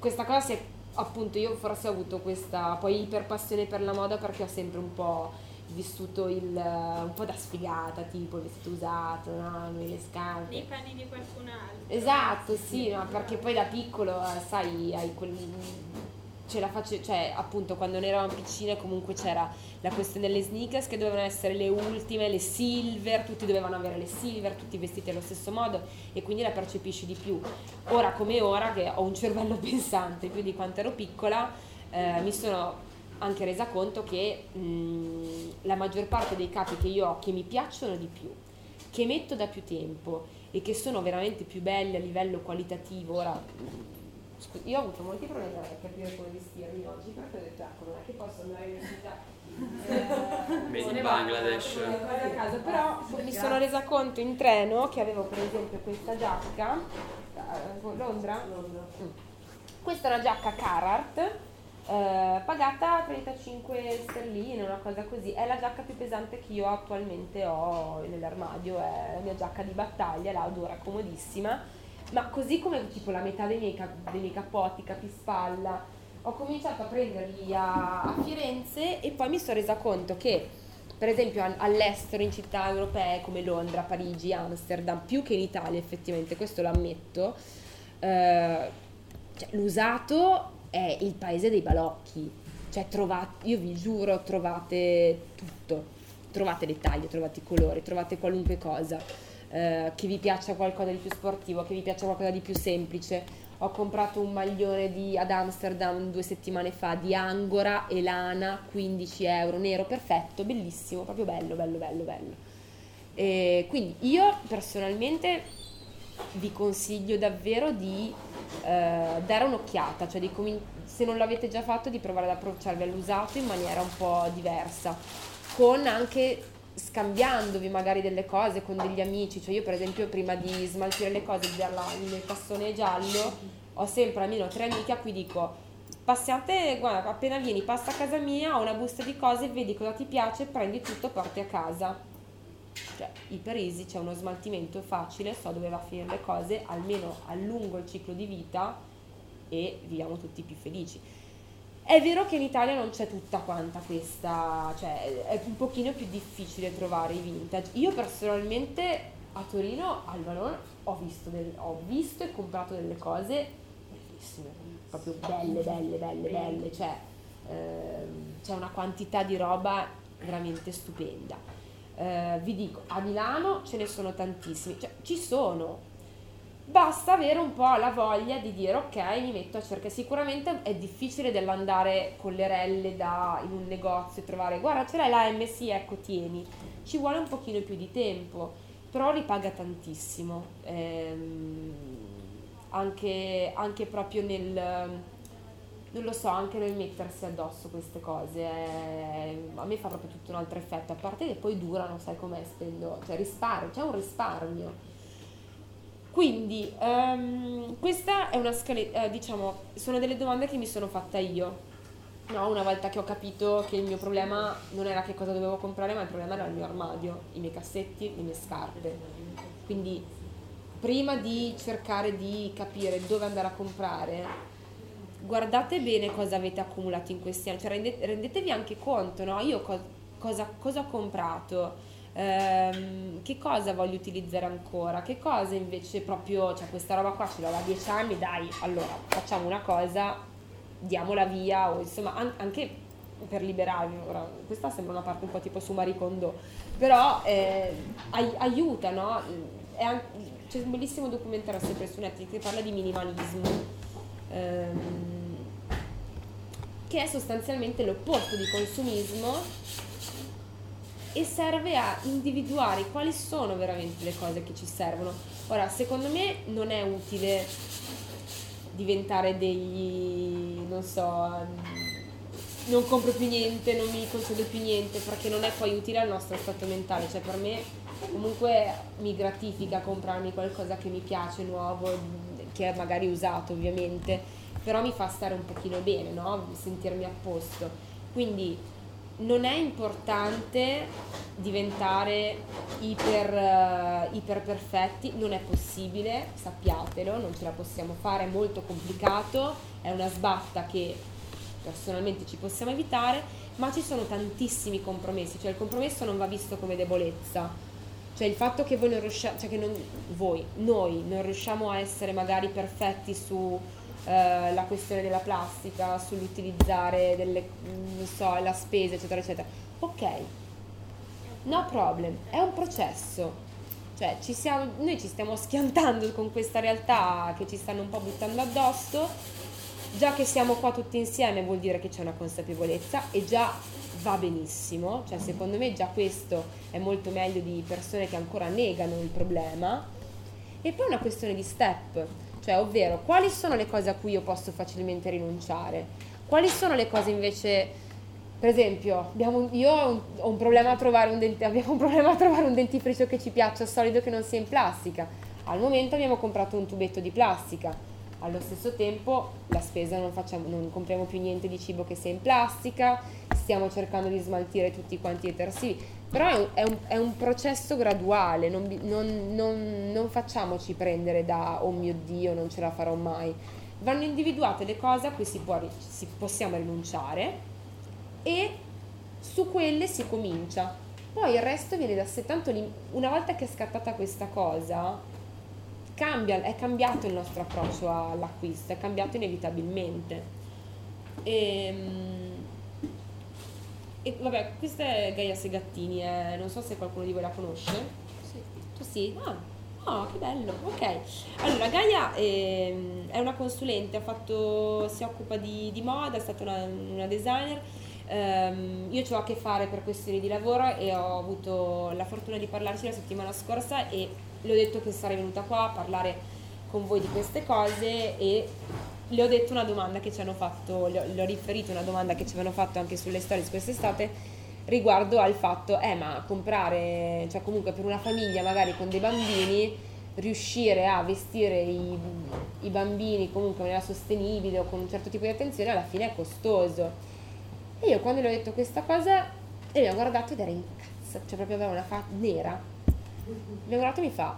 questa cosa si è, appunto io forse ho avuto questa poi iperpassione per la moda perché ho sempre un po' vissuto il, un po' da sfigata, tipo il vestito usato, no? Le scarpe, i panni di qualcun altro. Esatto, sì, no, perché poi da piccolo, sai, hai quel, ce la faccio, cioè appunto quando ne eravamo piccine comunque c'era la questione delle sneakers che dovevano essere le ultime, le silver, tutti dovevano avere le silver, tutti vestiti allo stesso modo, e quindi la percepisci di più. Ora come ora, che ho un cervello pensante più di quanto ero piccola, eh, mi sono anche resa conto che mh, la maggior parte dei capi che io ho, che mi piacciono di più, che metto da più tempo e che sono veramente più belli a livello qualitativo, ora scu- io ho avuto molti problemi a capire come vestirmi oggi, perché ho detto ah, non è che posso andare all'università eh, in Bangladesh a casa, però mi sono resa conto in treno che avevo per esempio questa giacca Londra, Londra. Mm. Questa è una giacca Carhartt, Uh, pagata trentacinque sterline, una cosa così, è la giacca più pesante che io attualmente ho nell'armadio, è la mia giacca di battaglia, la adoro, è comodissima, ma così come tipo la metà dei miei, cap- dei miei cappotti, capispalla, ho cominciato a prenderli a, a Firenze, e poi mi sono resa conto che per esempio all'estero, in città europee come Londra, Parigi, Amsterdam, più che in Italia effettivamente, questo lo ammetto, uh, cioè, l'usato è il paese dei balocchi, cioè trovate, io vi giuro, trovate tutto, trovate le taglie, trovate i colori, trovate qualunque cosa, eh, che vi piaccia qualcosa di più sportivo, che vi piaccia qualcosa di più semplice. Ho comprato un maglione di, ad Amsterdam due settimane fa, di Angora e lana, quindici euro, nero, perfetto, bellissimo, proprio bello, bello, bello, bello. E quindi io personalmente vi consiglio davvero di eh, dare un'occhiata, cioè di comin- se non l'avete già fatto, di provare ad approcciarvi all'usato in maniera un po' diversa, con anche scambiandovi magari delle cose con degli amici. Cioè io per esempio prima di smaltire le cose, di darla nel cassone giallo, ho sempre almeno tre amiche a cui dico passate, guarda, appena vieni passa a casa mia, ho una busta di cose, vedi cosa ti piace, prendi tutto, porti a casa. Cioè, iper easy, c'è uno smaltimento facile, so dove va a finire le cose, almeno allungo il ciclo di vita e viviamo tutti più felici. È vero che in Italia non c'è tutta quanta questa, cioè è un pochino più difficile trovare i vintage. Io personalmente a Torino, al Valon, ho visto, del, ho visto e comprato delle cose bellissime, proprio belle, belle, belle, belle, cioè ehm, c'è una quantità di roba veramente stupenda. Uh, vi dico, a Milano ce ne sono tantissimi, cioè ci sono, basta avere un po' la voglia di dire ok, mi metto a cercare. Sicuramente è difficile dell'andare con le relle da, in un negozio e trovare guarda ce l'hai la M S, ecco tieni, ci vuole un pochino più di tempo, però ripaga tantissimo, ehm, anche, anche proprio nel, non lo so, anche nel mettersi addosso queste cose, eh, a me fa proprio tutto un altro effetto, a parte che poi durano, sai com'è, spendo, cioè risparmio, c'è un risparmio. Quindi um, questa è una scaletta, eh, diciamo, sono delle domande che mi sono fatta io, no, una volta che ho capito che il mio problema non era che cosa dovevo comprare, ma il problema era il mio armadio, i miei cassetti, le mie scarpe. Quindi prima di cercare di capire dove andare a comprare, guardate bene cosa avete accumulato in questi anni, cioè rendete, rendetevi anche conto, no? Io co- cosa, cosa ho comprato, ehm, che cosa voglio utilizzare ancora, che cosa invece proprio, cioè questa roba qua ce l'ho da dieci anni, dai, allora facciamo una cosa, diamola via, o insomma an- anche per liberarmi. Ora, questa sembra una parte un po' tipo su Marie Kondo, però eh, ai- aiuta, no? È anche, c'è un bellissimo documentario sempre su Netflix che parla di minimalismo, che è sostanzialmente l'opposto di consumismo, e serve a individuare quali sono veramente le cose che ci servono. Ora, secondo me non è utile diventare degli, non so, non compro più niente, non mi concedo più niente, perché non è poi utile al nostro stato mentale. Cioè per me comunque mi gratifica comprarmi qualcosa che mi piace, nuovo, che è magari usato ovviamente, però mi fa stare un pochino bene, no? Sentirmi a posto. Quindi non è importante diventare iper, uh, iper perfetti, non è possibile, sappiatelo, non ce la possiamo fare, è molto complicato, è una sbatta che personalmente ci possiamo evitare, ma ci sono tantissimi compromessi, cioè il compromesso non va visto come debolezza, cioè il fatto che voi non riusciamo, cioè che non, voi, noi non riusciamo a essere magari perfetti su eh, la questione della plastica, sull'utilizzare delle, non so, la spesa, eccetera, eccetera. Ok, no problem, è un processo. Cioè ci siamo, noi ci stiamo schiantando con questa realtà che ci stanno un po' buttando addosso. Già che siamo qua tutti insieme vuol dire che c'è una consapevolezza e già va benissimo, cioè secondo me già questo è molto meglio di persone che ancora negano il problema. E poi è una questione di step, cioè ovvero quali sono le cose a cui io posso facilmente rinunciare, quali sono le cose invece. Per esempio, abbiamo, io ho un, ho un problema a trovare un dente, abbiamo un problema a trovare un dentifricio che ci piaccia, solido, che non sia in plastica. Al momento abbiamo comprato un tubetto di plastica. Allo stesso tempo la spesa non facciamo, non compriamo più niente di cibo che sia in plastica, stiamo cercando di smaltire tutti quanti i detersivi. Però è un, è un, è un processo graduale, non, non, non, non facciamoci prendere da oh mio Dio, non ce la farò mai. Vanno individuate le cose a cui si può, si, possiamo rinunciare, e su quelle si comincia, poi il resto viene da sé. Tanto una volta che è scattata questa cosa cambia, è cambiato il nostro approccio all'acquisto, è cambiato inevitabilmente. E, e vabbè, questa è Gaia Segattini, eh. Non so se qualcuno di voi la conosce. Sì. Tu sì? Ah. Oh, che bello, ok. Allora, Gaia è, è una consulente, ha fatto, si occupa di, di moda, è stata una, una designer. Um, io ci ho a che fare per questioni di lavoro e ho avuto la fortuna di parlarci la settimana scorsa e le ho detto che sarei venuta qua a parlare con voi di queste cose e le ho detto una domanda che ci hanno fatto, le ho, le ho riferito una domanda che ci avevano fatto anche sulle stories quest'estate riguardo al fatto eh ma comprare, cioè comunque per una famiglia magari con dei bambini riuscire a vestire i, i bambini comunque in maniera sostenibile o con un certo tipo di attenzione alla fine è costoso. E io quando le ho detto questa cosa e mi ho guardato ed era incazzata, cioè proprio aveva una fa nera, mi ha guardato e mi fa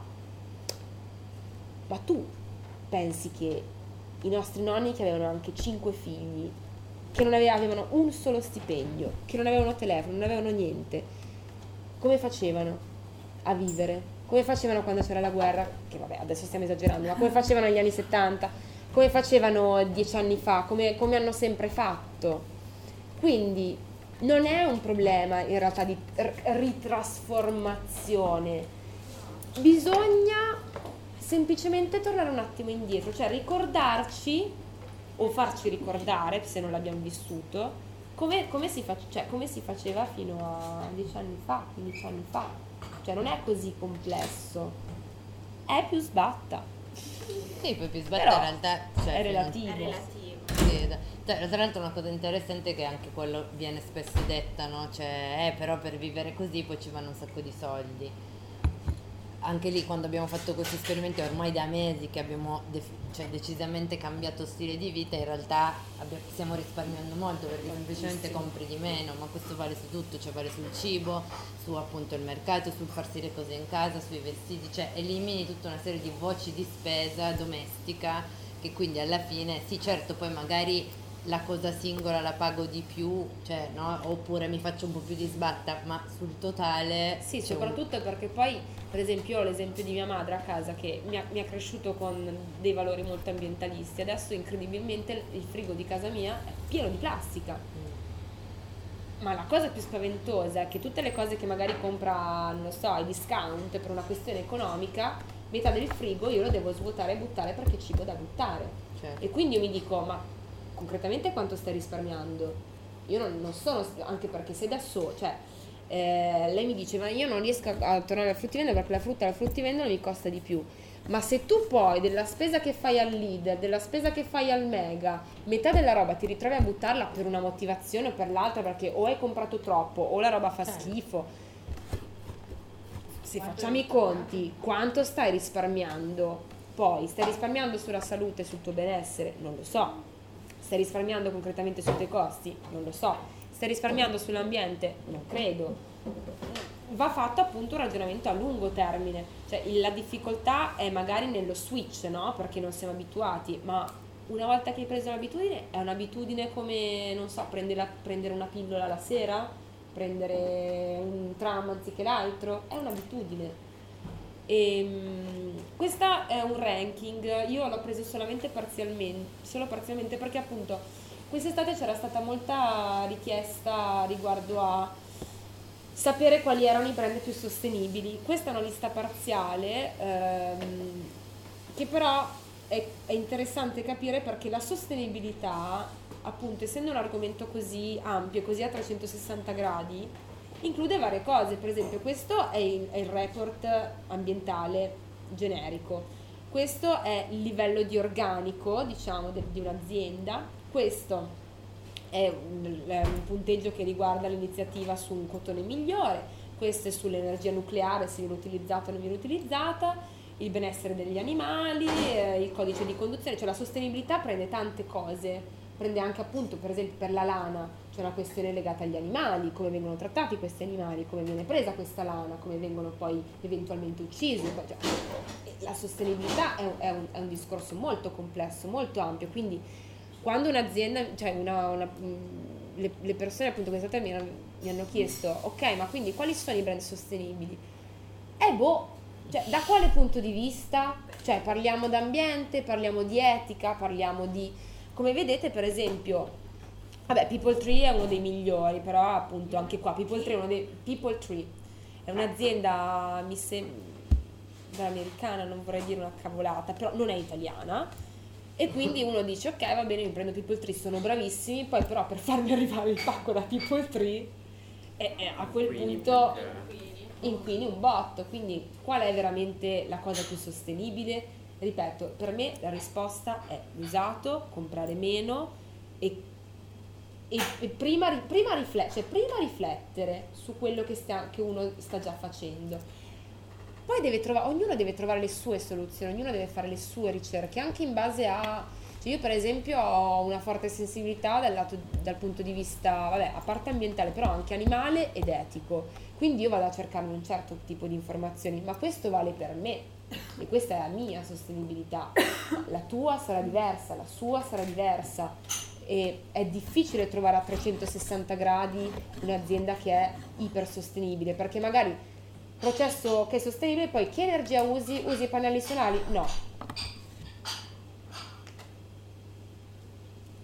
ma tu pensi che i nostri nonni che avevano anche cinque figli, che non avevano un solo stipendio, che non avevano telefono, non avevano niente, come facevano a vivere? Come facevano quando c'era la guerra? Che vabbè, adesso stiamo esagerando, ma come facevano negli anni settanta? Come facevano dieci anni fa? Come, come hanno sempre fatto? Quindi non è un problema in realtà di ritrasformazione, bisogna semplicemente tornare un attimo indietro, cioè ricordarci o farci ricordare, se non l'abbiamo vissuto, come, come, si, face, cioè, come si faceva fino a dieci anni fa, quindici anni fa, cioè non è così complesso, è più sbatta. Sì, poi più sbatta. Però in realtà cioè, è relativo. È relativo. Sì, tra l'altro una cosa interessante è che anche quello viene spesso detta, no? Cioè, eh, però per vivere così poi ci vanno un sacco di soldi. Anche lì quando abbiamo fatto questi esperimenti ormai da mesi che abbiamo def- cioè, decisamente cambiato stile di vita, in realtà abbiamo, stiamo risparmiando molto perché semplicemente compri di meno, ma questo vale su tutto, cioè vale sul cibo, su appunto il mercato, sul farsi le cose in casa, sui vestiti, cioè elimini tutta una serie di voci di spesa domestica che quindi alla fine, sì certo, poi magari la cosa singola la pago di più, cioè no, oppure mi faccio un po' più di sbatta, ma sul totale... Sì, soprattutto un... perché poi, per esempio, ho l'esempio di mia madre a casa che mi ha, mi ha cresciuto con dei valori molto ambientalisti, adesso incredibilmente il frigo di casa mia è pieno di plastica. Mm. Ma la cosa più spaventosa è che tutte le cose che magari compra, non lo so, ai discount per una questione economica... metà del frigo io lo devo svuotare e buttare perché è cibo da buttare, certo. E quindi io mi dico ma concretamente quanto stai risparmiando? Io non, non sono, anche perché sei da solo, cioè eh, lei mi dice ma io non riesco a tornare al fruttivendolo perché la frutta al fruttivendolo mi costa di più, ma se tu poi della spesa che fai al Lidl, della spesa che fai al Mega, metà della roba ti ritrovi a buttarla per una motivazione o per l'altra perché o hai comprato troppo o la roba fa certo. schifo. Se facciamo i conti, quanto stai risparmiando? Poi, stai risparmiando sulla salute, sul tuo benessere? Non lo so. Stai risparmiando concretamente sui tuoi costi? Non lo so. Stai risparmiando sull'ambiente? Non credo. Va fatto appunto un ragionamento a lungo termine. Cioè, la difficoltà è magari nello switch, no? Perché non siamo abituati, ma una volta che hai preso l'abitudine, è un'abitudine come, non so, prendere, prendere una pillola la sera, prendere un tram anziché l'altro, è un'abitudine. E um, questa è un ranking, io l'ho preso solamente parzialmente, solo parzialmente perché appunto quest'estate c'era stata molta richiesta riguardo a sapere quali erano i brand più sostenibili. Questa è una lista parziale ehm, che però è, è interessante capire, perché la sostenibilità, appunto, essendo un argomento così ampio, così a trecentosessanta gradi, include varie cose. Per esempio, questo è il, è il report ambientale generico, questo è il livello di organico, diciamo, de, di un'azienda, questo è un, è un punteggio che riguarda l'iniziativa su un cotone migliore, questo è sull'energia nucleare, se viene utilizzata o non viene utilizzata, il benessere degli animali, eh, il codice di conduzione. Cioè la sostenibilità prende tante cose, prende anche, appunto, per esempio per la lana c'è una questione legata agli animali, come vengono trattati questi animali, come viene presa questa lana, come vengono poi eventualmente uccisi. Cioè, la sostenibilità è un, è, un, è un discorso molto complesso, molto ampio, quindi quando un'azienda, cioè una, una le, le persone, appunto, quest'estate mi, mi hanno chiesto, ok, ma quindi quali sono i brand sostenibili? Eh boh, cioè da quale punto di vista? Cioè parliamo d'ambiente, parliamo di etica, parliamo di... Come vedete, per esempio, vabbè, People Tree è uno dei migliori, però appunto anche qua People Tree è, uno dei, People Tree è un'azienda, mi sembra americana, non vorrei dire una cavolata, però non è italiana, e quindi uno dice ok, va bene, mi prendo People Tree, sono bravissimi, poi però per farmi arrivare il pacco da People Tree e, e a quel punto inquini un botto. Quindi qual è veramente la cosa più sostenibile? Ripeto, per me la risposta è l'usato, comprare meno e, e, e prima, prima, riflet- cioè prima riflettere su quello che, stia, che uno sta già facendo. Poi deve trova- ognuno deve trovare le sue soluzioni, ognuno deve fare le sue ricerche, anche in base a... Cioè io per esempio ho una forte sensibilità dal, lato, dal punto di vista, vabbè, a parte ambientale, però anche animale ed etico. Quindi io vado a cercarmi un certo tipo di informazioni, ma questo vale per me. E questa è la mia sostenibilità, la tua sarà diversa, la sua sarà diversa, e è difficile trovare a trecentosessanta gradi un'azienda che è ipersostenibile, perché magari processo che è sostenibile, poi che energia usi? Usi i pannelli solari? No.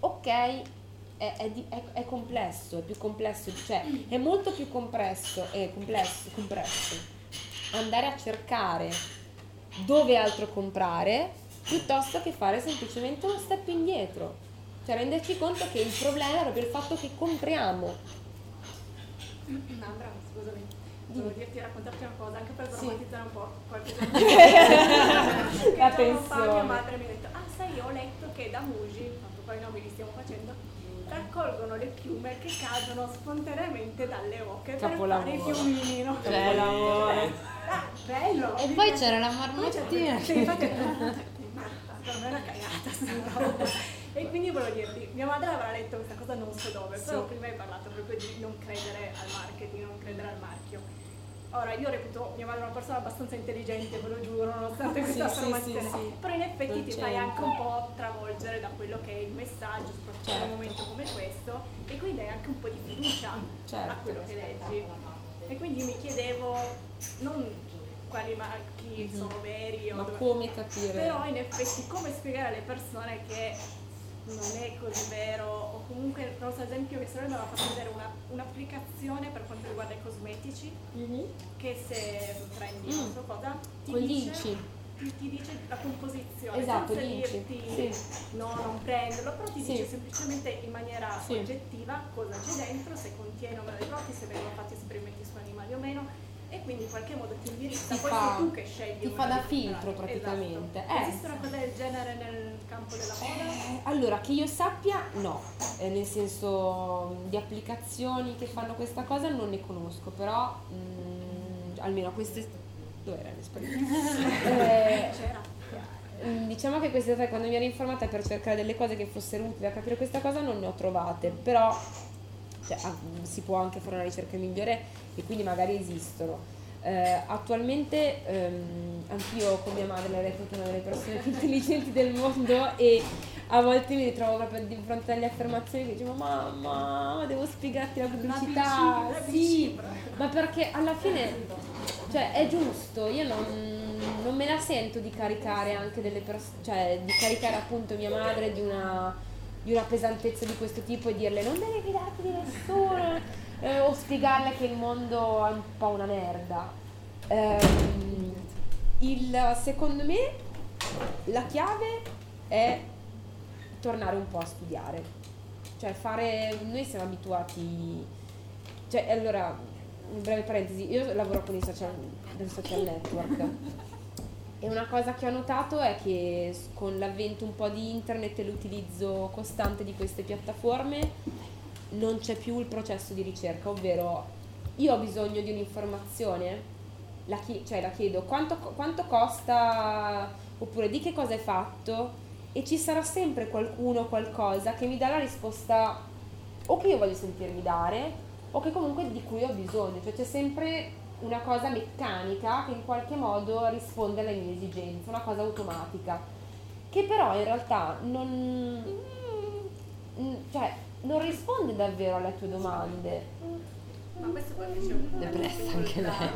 Ok, è, è, di, è, è complesso, è più complesso, cioè è molto più compresso, è complesso, compresso andare a cercare dove altro comprare, piuttosto che fare semplicemente uno step indietro, cioè renderci conto che il problema è proprio il fatto che compriamo. Ambra, scusami, devo dirti, raccontarti una cosa, anche per drammatizzare un po' qualche giorno. La pensione. Mia madre mi ha detto, ah sai, ho letto che da Muji, tanto poi noi li stiamo facendo, raccolgono le piume che cadono spontaneamente dalle oche per fare i piumini, no? Capolavoro. Ah, bello! E poi c'era la marmottina. Sì, infatti, ma una cagata sta roba. E quindi volevo dirti, mia madre avrà letto questa cosa non so dove, però sì. Prima hai parlato proprio di non credere al marketing, non credere al marchio. Ora, io reputo mia madre una persona abbastanza intelligente, ve lo giuro, nonostante questa sì, formazione, sì, sì, sì. Però in effetti non ti c'è. Fai anche un po' travolgere da quello che è il messaggio, soprattutto certo. In un momento come questo, e quindi dai anche un po' di fiducia certo. A quello che leggi. E quindi mi chiedevo non quali marchi mm-hmm. sono veri o ma dove... come capire, però in effetti come spiegare alle persone che non è così vero, o comunque non so, ad esempio mia sorella mi ha fatto vedere una, un'applicazione per quanto riguarda i cosmetici mm-hmm. che se prendi mm. non so cosa ti dice, ti dice la composizione, esatto, senza dirti sì. no, non prenderlo, però ti sì. dice semplicemente in maniera sì. oggettiva cosa c'è dentro, se contiene o meno dei prodotti, se vengono fatti esperimenti su animali o meno, e quindi in qualche modo ti indirizza, ti poi fa, sei tu che scegli, ti fa da filtro praticamente. Esatto. Eh. Esiste una cosa del genere nel campo della moda? Eh, allora, che io sappia no, eh, nel senso di applicazioni che fanno questa cosa non ne conosco, però mh, almeno queste... Dove era l'esperienza? eh, diciamo che questa volta, quando mi ero informata per cercare delle cose che fossero utili a capire questa cosa, non ne ho trovate, però cioè, si può anche fare una ricerca migliore e quindi magari esistono. Eh, attualmente ehm, anch'io con mia madre la reputo una delle persone più intelligenti del mondo e a volte mi ritrovo proprio di fronte alle affermazioni che dicevo mamma, ma devo spiegarti la pubblicità, la piccina, sì, ma perché alla fine, cioè, è giusto, io non, non me la sento di caricare anche delle persone, cioè di caricare appunto mia madre di una, di una pesantezza di questo tipo e dirle non devi fidarti di nessuno. Eh, o spiegarle che il mondo è un po' una merda. Eh, il, secondo me la chiave è tornare un po' a studiare, cioè fare, noi siamo abituati, cioè allora, in breve parentesi, io lavoro con i social, con i social network e una cosa che ho notato è che con l'avvento un po' di internet e l'utilizzo costante di queste piattaforme non c'è più il processo di ricerca, ovvero io ho bisogno di un'informazione, la chi- cioè la chiedo quanto, quanto costa oppure di che cosa è fatto e ci sarà sempre qualcuno, qualcosa che mi dà la risposta o che io voglio sentirmi dare o che comunque di cui ho bisogno, cioè c'è sempre una cosa meccanica che in qualche modo risponde alle mie esigenze, una cosa automatica che però in realtà non, cioè non risponde davvero alle tue domande. Ma questo qua invece è un depressa anche lei.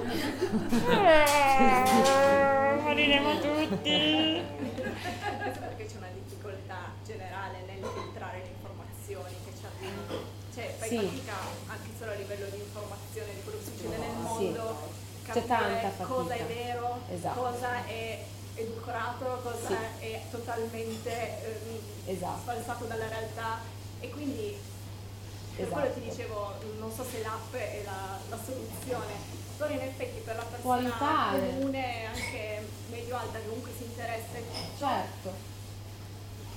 Moriremo tutti. Questo perché c'è una difficoltà generale nell'filtrare le informazioni che ci arrivano. Cioè fai sì. fatica anche solo a livello di informazione di quello che succede nel mondo, sì. capire c'è tanta fatica. Cosa è vero, esatto. cosa è edulcorato, cosa sì. è totalmente eh, esatto. sfalsato dalla realtà. E quindi per esatto. quello ti dicevo, non so se l'app è la, la soluzione, però in effetti per la persona qualitare. comune, anche medio alta, comunque si interessa, certo,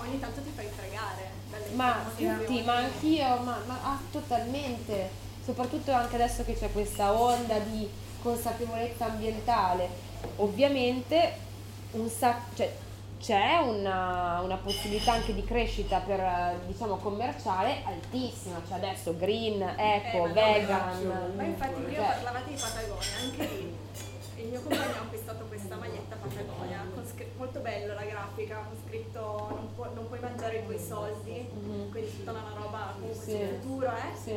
ogni tanto ti fai fregare dalle ma senti, ma anch'io, ma, ma ah, totalmente, soprattutto anche adesso che c'è questa onda di consapevolezza ambientale, ovviamente un sacco, cioè c'è una, una possibilità anche di crescita per, diciamo, commerciale altissima, cioè adesso green, eco, eh, vegan. Ma infatti io cioè. parlavate di Patagonia, anche lì il mio compagno ha acquistato questa maglietta Patagonia, con scr- molto bello la grafica, con scritto non, pu- non puoi mangiare i tuoi soldi, mm-hmm. quindi tutta una roba comunque sì. sul futuro, eh? Sì.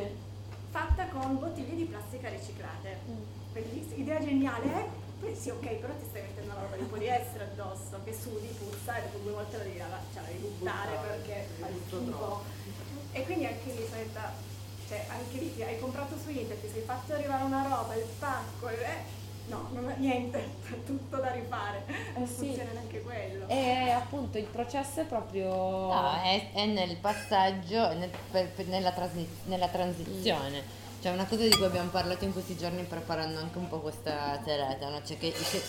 fatta con bottiglie di plastica riciclate, mm. bellissima, idea geniale, eh? Poi sì, ok, però ti stai mettendo una roba di poliestere addosso che sudi, puzza e dopo due volte la devi lava, cioè la devi buttare perché fa il schifo. E quindi anche lì sono stata, cioè anche lì hai comprato su internet, ti sei fatto arrivare una roba, il pacco, eh, no, non è niente, è tutto da rifare, non sì. funziona neanche quello. E appunto il processo è proprio... No, è, è nel passaggio, è nel, per, per, nella, transi, nella transizione. Mm. Cioè una cosa di cui abbiamo parlato in questi giorni preparando anche un po' questa serata, no? Cioè che, che,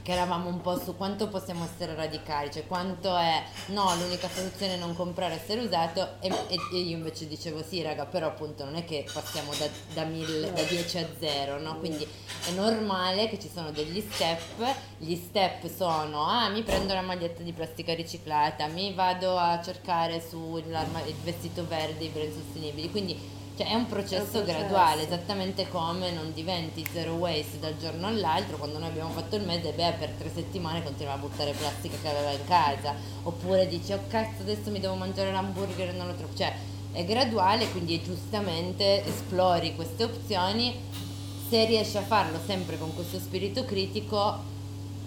che eravamo un po' su quanto possiamo essere radicali, cioè quanto è no, l'unica soluzione è non comprare, essere usato, e, e, e io invece dicevo sì raga, però appunto non è che passiamo da, da, mille, da dieci a zero, no? Quindi è normale che ci sono degli step, gli step sono ah mi prendo la maglietta di plastica riciclata, mi vado a cercare sul vestito verde, i brand sostenibili, quindi cioè è un processo, è un processo graduale, esattamente come non diventi zero waste dal giorno all'altro. Quando noi abbiamo fatto il mese, Bea per tre settimane continuava a buttare plastica che aveva in casa, oppure dici oh cazzo adesso mi devo mangiare l'hamburger e non lo trovo, cioè è graduale, quindi giustamente esplori queste opzioni. Se riesci a farlo sempre con questo spirito critico,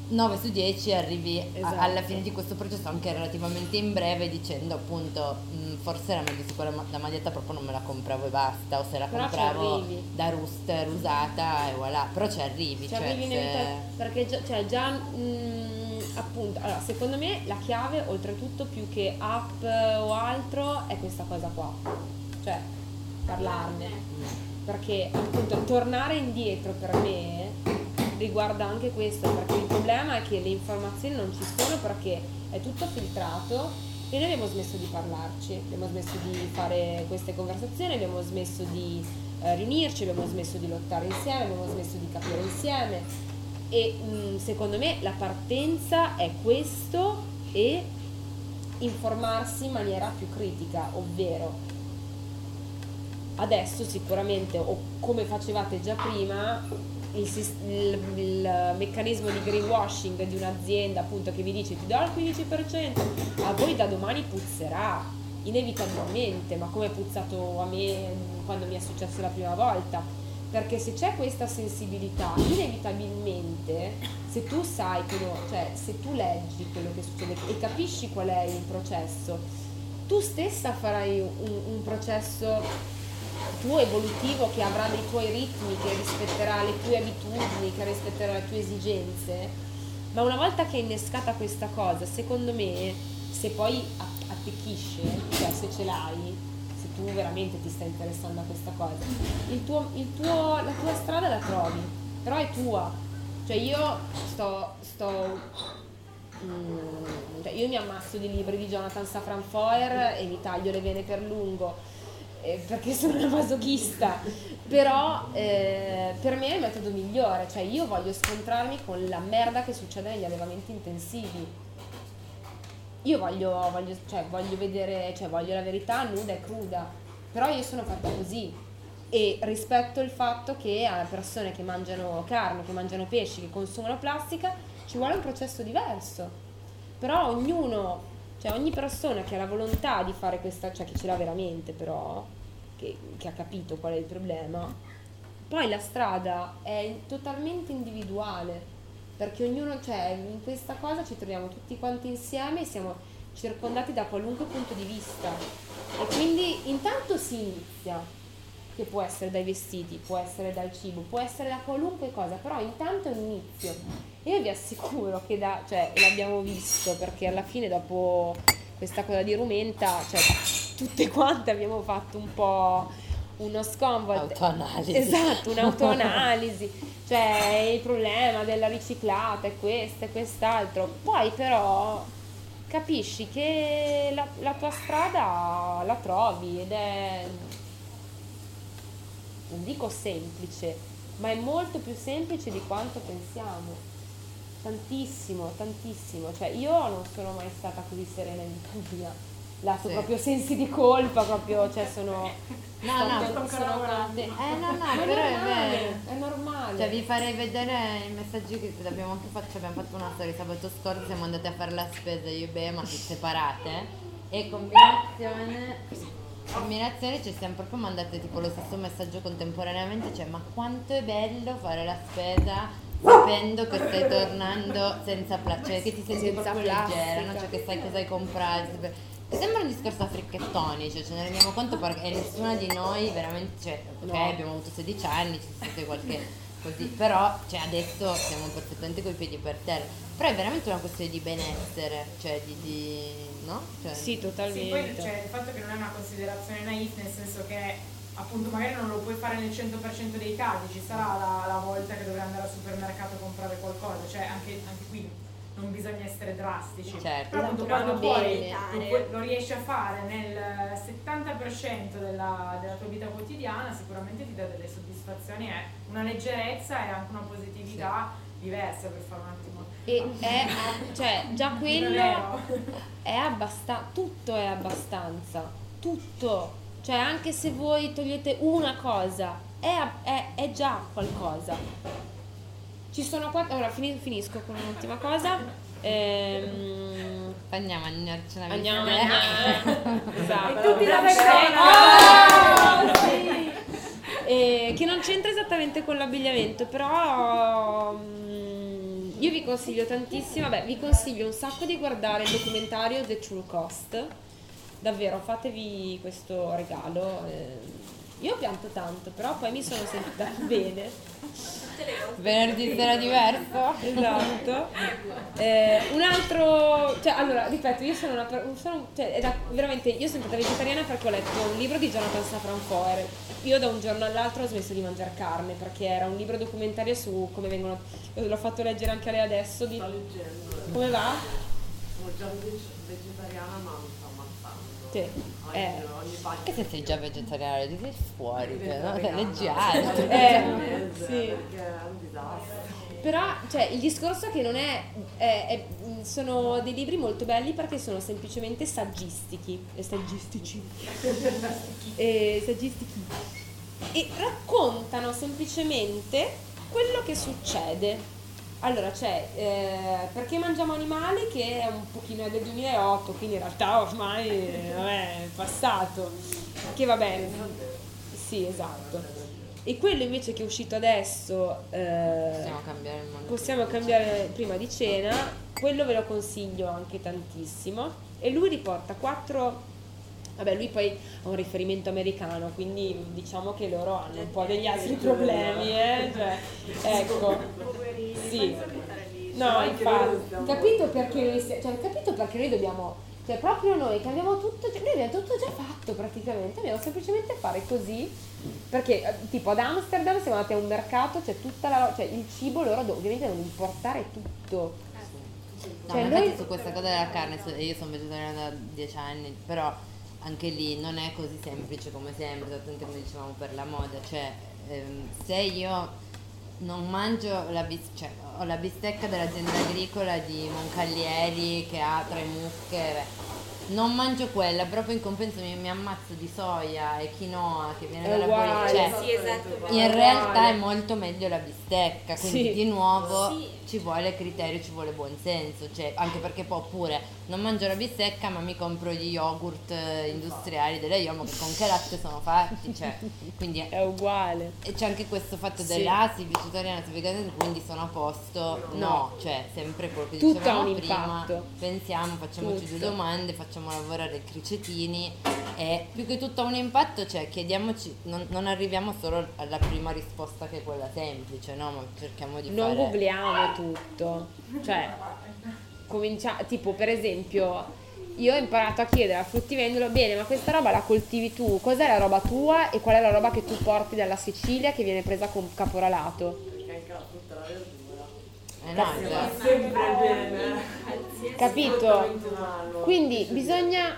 nove su dieci arrivi esatto. a, alla fine di questo processo anche relativamente in breve, dicendo appunto mh, forse era meglio su quella ma- la maglietta proprio non me la compravo e basta, o se la però compravo da Rooster usata e voilà, però ci arrivi, ci cioè arrivi se... vita, perché già, cioè già mh, appunto allora, secondo me la chiave oltretutto più che app o altro è questa cosa qua, cioè parlarne, perché appunto tornare indietro per me riguarda anche questo, perché il problema è che le informazioni non ci sono perché è tutto filtrato e noi abbiamo smesso di parlarci, abbiamo smesso di fare queste conversazioni, abbiamo smesso di eh, riunirci, abbiamo smesso di lottare insieme, abbiamo smesso di capire insieme e mh, secondo me la partenza è questo e informarsi in maniera più critica, ovvero adesso sicuramente o come facevate già prima il, il, il meccanismo di greenwashing di un'azienda, appunto, che vi dice ti do il quindici per cento, a voi da domani puzzerà inevitabilmente, ma come è puzzato a me quando mi è successo la prima volta, perché se c'è questa sensibilità, inevitabilmente, se tu sai quello, cioè se tu leggi quello che succede e capisci qual è il processo, tu stessa farai un, un processo tuo evolutivo che avrà dei tuoi ritmi, che rispetterà le tue abitudini, che rispetterà le tue esigenze. Ma una volta che è innescata questa cosa, secondo me, se poi attecchisce, cioè se ce l'hai, se tu veramente ti stai interessando a questa cosa, il tuo, il tuo, la tua strada la trovi, però è tua. Cioè io sto, sto mm, io mi ammazzo di libri di Jonathan Safran Foer e mi taglio le vene per lungo, eh, perché sono una masochista, però eh, per me è il metodo migliore, cioè io voglio scontrarmi con la merda che succede negli allevamenti intensivi. Io voglio, voglio, cioè, voglio vedere, cioè, voglio la verità nuda e cruda, però io sono fatta così e rispetto il fatto che a persone che mangiano carne, che mangiano pesci, che consumano plastica, ci vuole un processo diverso. Però ognuno, cioè ogni persona che ha la volontà di fare questa, cioè che ce l'ha veramente, però, che, che ha capito qual è il problema, poi la strada è totalmente individuale. Perché ognuno, cioè, in questa cosa ci troviamo tutti quanti insieme e siamo circondati da qualunque punto di vista. E quindi intanto si inizia, che può essere dai vestiti, può essere dal cibo, può essere da qualunque cosa, però intanto è un inizio. Io vi assicuro che da, cioè, l'abbiamo visto, perché alla fine dopo questa cosa di Rumenta, cioè, tutte quante abbiamo fatto un po' uno sconvolto, autoanalisi, esatto, un'autoanalisi, cioè il problema della riciclata è questo e quest'altro, poi però capisci che la, la tua strada la trovi ed è, non dico semplice, ma è molto più semplice di quanto pensiamo, tantissimo, tantissimo, cioè io non sono mai stata così serena in vita mia. Lato sì. Proprio sensi di colpa, proprio, cioè sono no no sono, sono tante, eh no no è però normale. È vero, è normale, cioè vi farei vedere i messaggi che abbiamo anche fatto, abbiamo fatto una storia sabato scorso, siamo andate a fare la spesa io e Bea, ma separate, e combinazione combinazione ci cioè, siamo proprio mandate tipo lo stesso messaggio contemporaneamente, cioè ma quanto è bello fare la spesa sapendo che stai tornando senza plastica, cioè che ti senti senza proprio plastica. Leggera, no? Cioè che sai cosa hai comprato. Sembra un discorso a fricchettoni, cioè ce ne rendiamo conto perché nessuna di noi veramente, cioè ok no. Abbiamo avuto sedici anni, ci sono state qualche così, però cioè adesso siamo perfettamente coi piedi per terra, però è veramente una questione di benessere, cioè di, di no? Cioè, sì, totalmente. Sì, poi cioè, il fatto che non è una considerazione naif, nel senso che appunto magari non lo puoi fare nel cento per cento dei casi, ci sarà la, la volta che dovrai andare al supermercato a comprare qualcosa, cioè anche, anche qui. Non bisogna essere drastici, certo, però appunto quando poi lo riesci a fare nel settanta per cento della, della tua vita quotidiana, sicuramente ti dà delle soddisfazioni, è una leggerezza e anche una positività sì. Diversa, per fare un attimo e è, cioè già quello è abbastanza, tutto è abbastanza, tutto, cioè anche se voi togliete una cosa è, è, è già qualcosa. Ci sono quattro, ora finisco con un'ultima cosa. Ehm... Andiamo a mangiarci una vita. Andiamo a mangiarci. Esatto. E tutti la vecchiana. Oh, sì. eh, che non c'entra esattamente con l'abbigliamento, però um, io vi consiglio tantissimo, vabbè, vi consiglio un sacco di guardare il documentario The True Cost. Davvero, fatevi questo regalo. Eh, io ho pianto tanto, però poi mi sono sentita bene. Venerdì sera diverso, esatto. Eh, un altro, cioè allora ripeto, io sono una sono, cioè, è da, veramente io sono stata vegetariana perché ho letto un libro di Jonathan Safran Foer. Io da un giorno all'altro ho smesso di mangiare carne perché era un libro documentario su come vengono, l'ho fatto leggere anche a lei adesso di, sto leggendo, come va? Sono già vegetariana ma mi sto ammazzando. Sì. Eh. Anche se sei già vegetariano, ti sei fuori, no? Leggi altro. Eh, sì. Però cioè, il discorso che non è, è, è sono dei libri molto belli perché sono semplicemente saggistici e saggistici e saggistici e raccontano semplicemente quello che succede. Allora c'è eh, Perché mangiamo animali, che è un pochino del duemilaotto, quindi in realtà ormai eh, è passato, che va bene, sì, esatto. E quello invece che è uscito adesso, eh, possiamo cambiare il mondo, possiamo cambiare prima di cena, quello ve lo consiglio anche tantissimo. E lui riporta quattro, vabbè, lui poi ha un riferimento americano, quindi diciamo che loro hanno un po' degli altri problemi, eh? Cioè, ecco, sì, no, infatti, capito perché, cioè, capito perché noi dobbiamo, cioè proprio noi che abbiamo tutto, noi abbiamo tutto già fatto praticamente, dobbiamo semplicemente fare così, perché tipo ad Amsterdam siamo andati a un mercato, c'è cioè tutta la, cioè il cibo loro ovviamente devono importare tutto. No, cioè, ma infatti su questa cosa della carne, io sono vegetariana da dieci anni, però anche lì non è così semplice come sempre, tanto come dicevamo per la moda, cioè ehm, se io non mangio la bistecca, cioè ho la bistecca dell'azienda agricola di Moncalieri che ha tre mucche, non mangio quella, proprio in compenso mi, mi ammazzo di soia e quinoa che viene dalla Bolivia, cioè, sì, esatto, in realtà è molto meglio la bistecca, quindi sì, di nuovo sì, ci vuole criterio, ci vuole buon senso, cioè, anche perché può pure non mangio la bistecca ma mi compro gli yogurt industriali della Yomo che con che latte sono fatti, cioè, quindi è uguale. E c'è anche questo fatto della sì, vegetariana, vegana, quindi sono a posto, no, no, cioè sempre quello che tutto dicevamo prima, pensiamo, facciamoci tutto due domande, facciamo lavorare i cricetini e più che tutto ha un impatto, cioè chiediamoci, non, non arriviamo solo alla prima risposta che è quella semplice, no, ma cerchiamo di non fare, non googliamo tutto, cioè cominciamo, tipo per esempio io ho imparato a chiedere al fruttivendolo, bene, ma questa roba la coltivi tu, cos'è la roba tua e qual è la roba che tu porti dalla Sicilia che viene presa con caporalato? Perché anche tutta la verdura eh no, sì, va sempre bene, capito? Quindi bisogna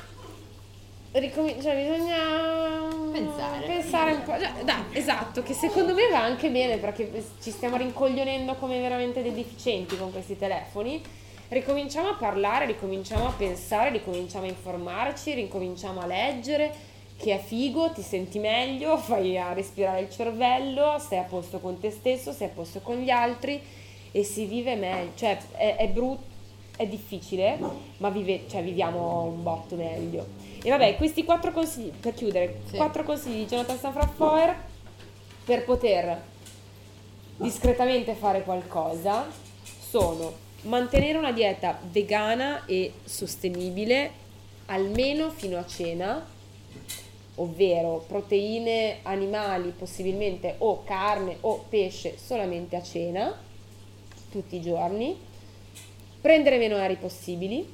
ricominciare, bisogna pensare, pensare un po', cioè, da, esatto, che secondo me va anche bene perché ci stiamo rincoglionendo come veramente dei deficienti con questi telefoni. Ricominciamo a parlare, ricominciamo a pensare, ricominciamo a informarci, ricominciamo a leggere, che è figo, ti senti meglio, fai a respirare il cervello, sei a posto con te stesso, sei a posto con gli altri e si vive meglio, cioè è, è brutto, è difficile, ma vive, cioè, viviamo un botto meglio. E vabbè, questi quattro consigli, per chiudere, sì, quattro consigli di Jonathan Safran Foer per poter discretamente fare qualcosa sono: mantenere una dieta vegana e sostenibile almeno fino a cena, ovvero proteine animali possibilmente o carne o pesce solamente a cena, tutti i giorni, prendere meno aerei possibili,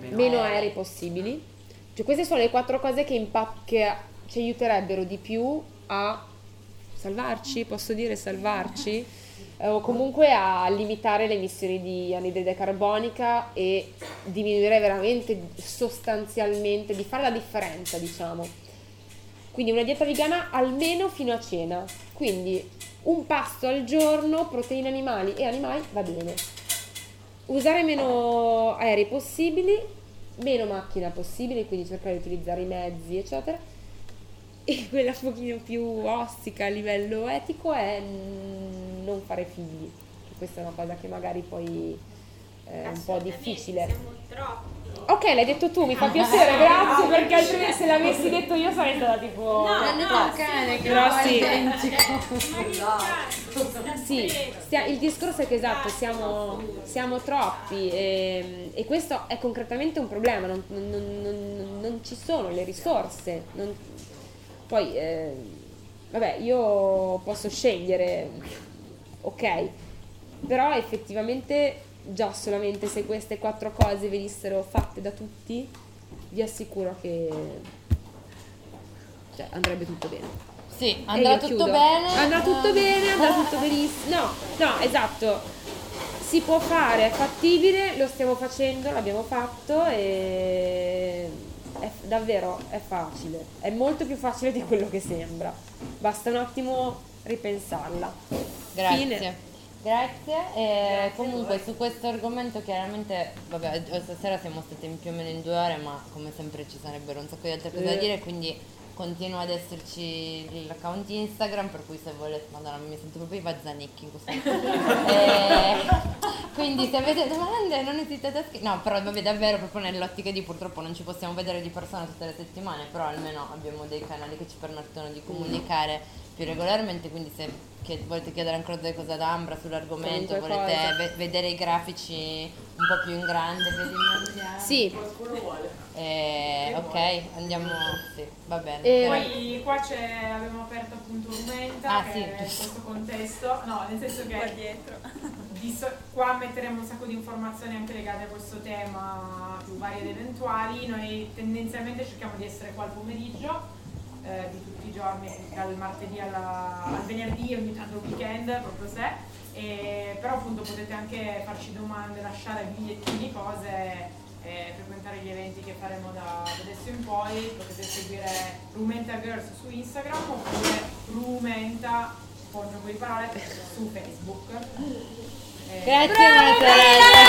meno, meno aerei possibili, cioè queste sono le quattro cose che, impa- che ci aiuterebbero di più a salvarci, posso dire salvarci? O comunque a limitare le emissioni di anidride carbonica e diminuire veramente sostanzialmente, di fare la differenza, diciamo. Quindi una dieta vegana almeno fino a cena, quindi un pasto al giorno, proteine animali e animali va bene, usare meno aerei possibili, meno macchina possibile, quindi cercare di utilizzare i mezzi eccetera. E quella un pochino più ostica a livello etico è non fare figli, che questa è una cosa che magari poi è un po' difficile. Siamo troppi. Ok, l'hai detto tu, mi fa piacere, grazie, perché altrimenti se l'avessi detto io sarei stata tipo no, no, no, cane, che però sì, sì, stia, il discorso è che esatto, siamo, siamo troppi e, e questo è concretamente un problema, non, non, non, non ci sono le risorse, non, poi eh, vabbè, io posso scegliere, ok, però effettivamente già solamente se queste quattro cose venissero fatte da tutti vi assicuro che cioè, andrebbe tutto bene. Sì, andrà tutto bene, andrà tutto bene, andrà tutto benissimo. No, no, esatto, si può fare, è fattibile, lo stiamo facendo, l'abbiamo fatto e è davvero, è facile, è molto più facile di quello che sembra, basta un attimo ripensarla. Grazie. Fine. Grazie. E grazie comunque su questo argomento chiaramente, vabbè, stasera siamo state in più o meno in due ore, ma come sempre ci sarebbero un sacco di altre cose da dire, quindi Continua ad esserci l'account Instagram, per cui se volete, madonna, mi sento proprio i Vazzanicchi in questo momento. E quindi se avete domande non esitate a scrivere. No, però vabbè, davvero, proprio nell'ottica di purtroppo non ci possiamo vedere di persona tutte le settimane, però almeno abbiamo dei canali che ci permettono di comunicare più regolarmente, quindi se che, volete chiedere ancora delle cose ad Ambra sull'argomento, Comunque volete ve- vedere i grafici un po' più in grande, vediamo. Sì. Qualcuno vuole. Eh, ok, vuole. Andiamo, sì, va bene. E poi qua c'è, abbiamo aperto appunto Rumenta, ah, che sì, è questo contesto, no, nel senso che qua dietro di so- qua metteremo un sacco di informazioni anche legate a questo tema più varie ed eventuali. Noi tendenzialmente cerchiamo di essere qua al pomeriggio eh, di tutti i giorni, dal martedì alla, al venerdì, ogni tanto weekend, proprio se e, però appunto potete anche farci domande, lasciare bigliettini, cose, e frequentare gli eventi che faremo da adesso in poi. Potete seguire Rumenta Girls su Instagram oppure Rumenta con due parole su Facebook. Grazie, eh,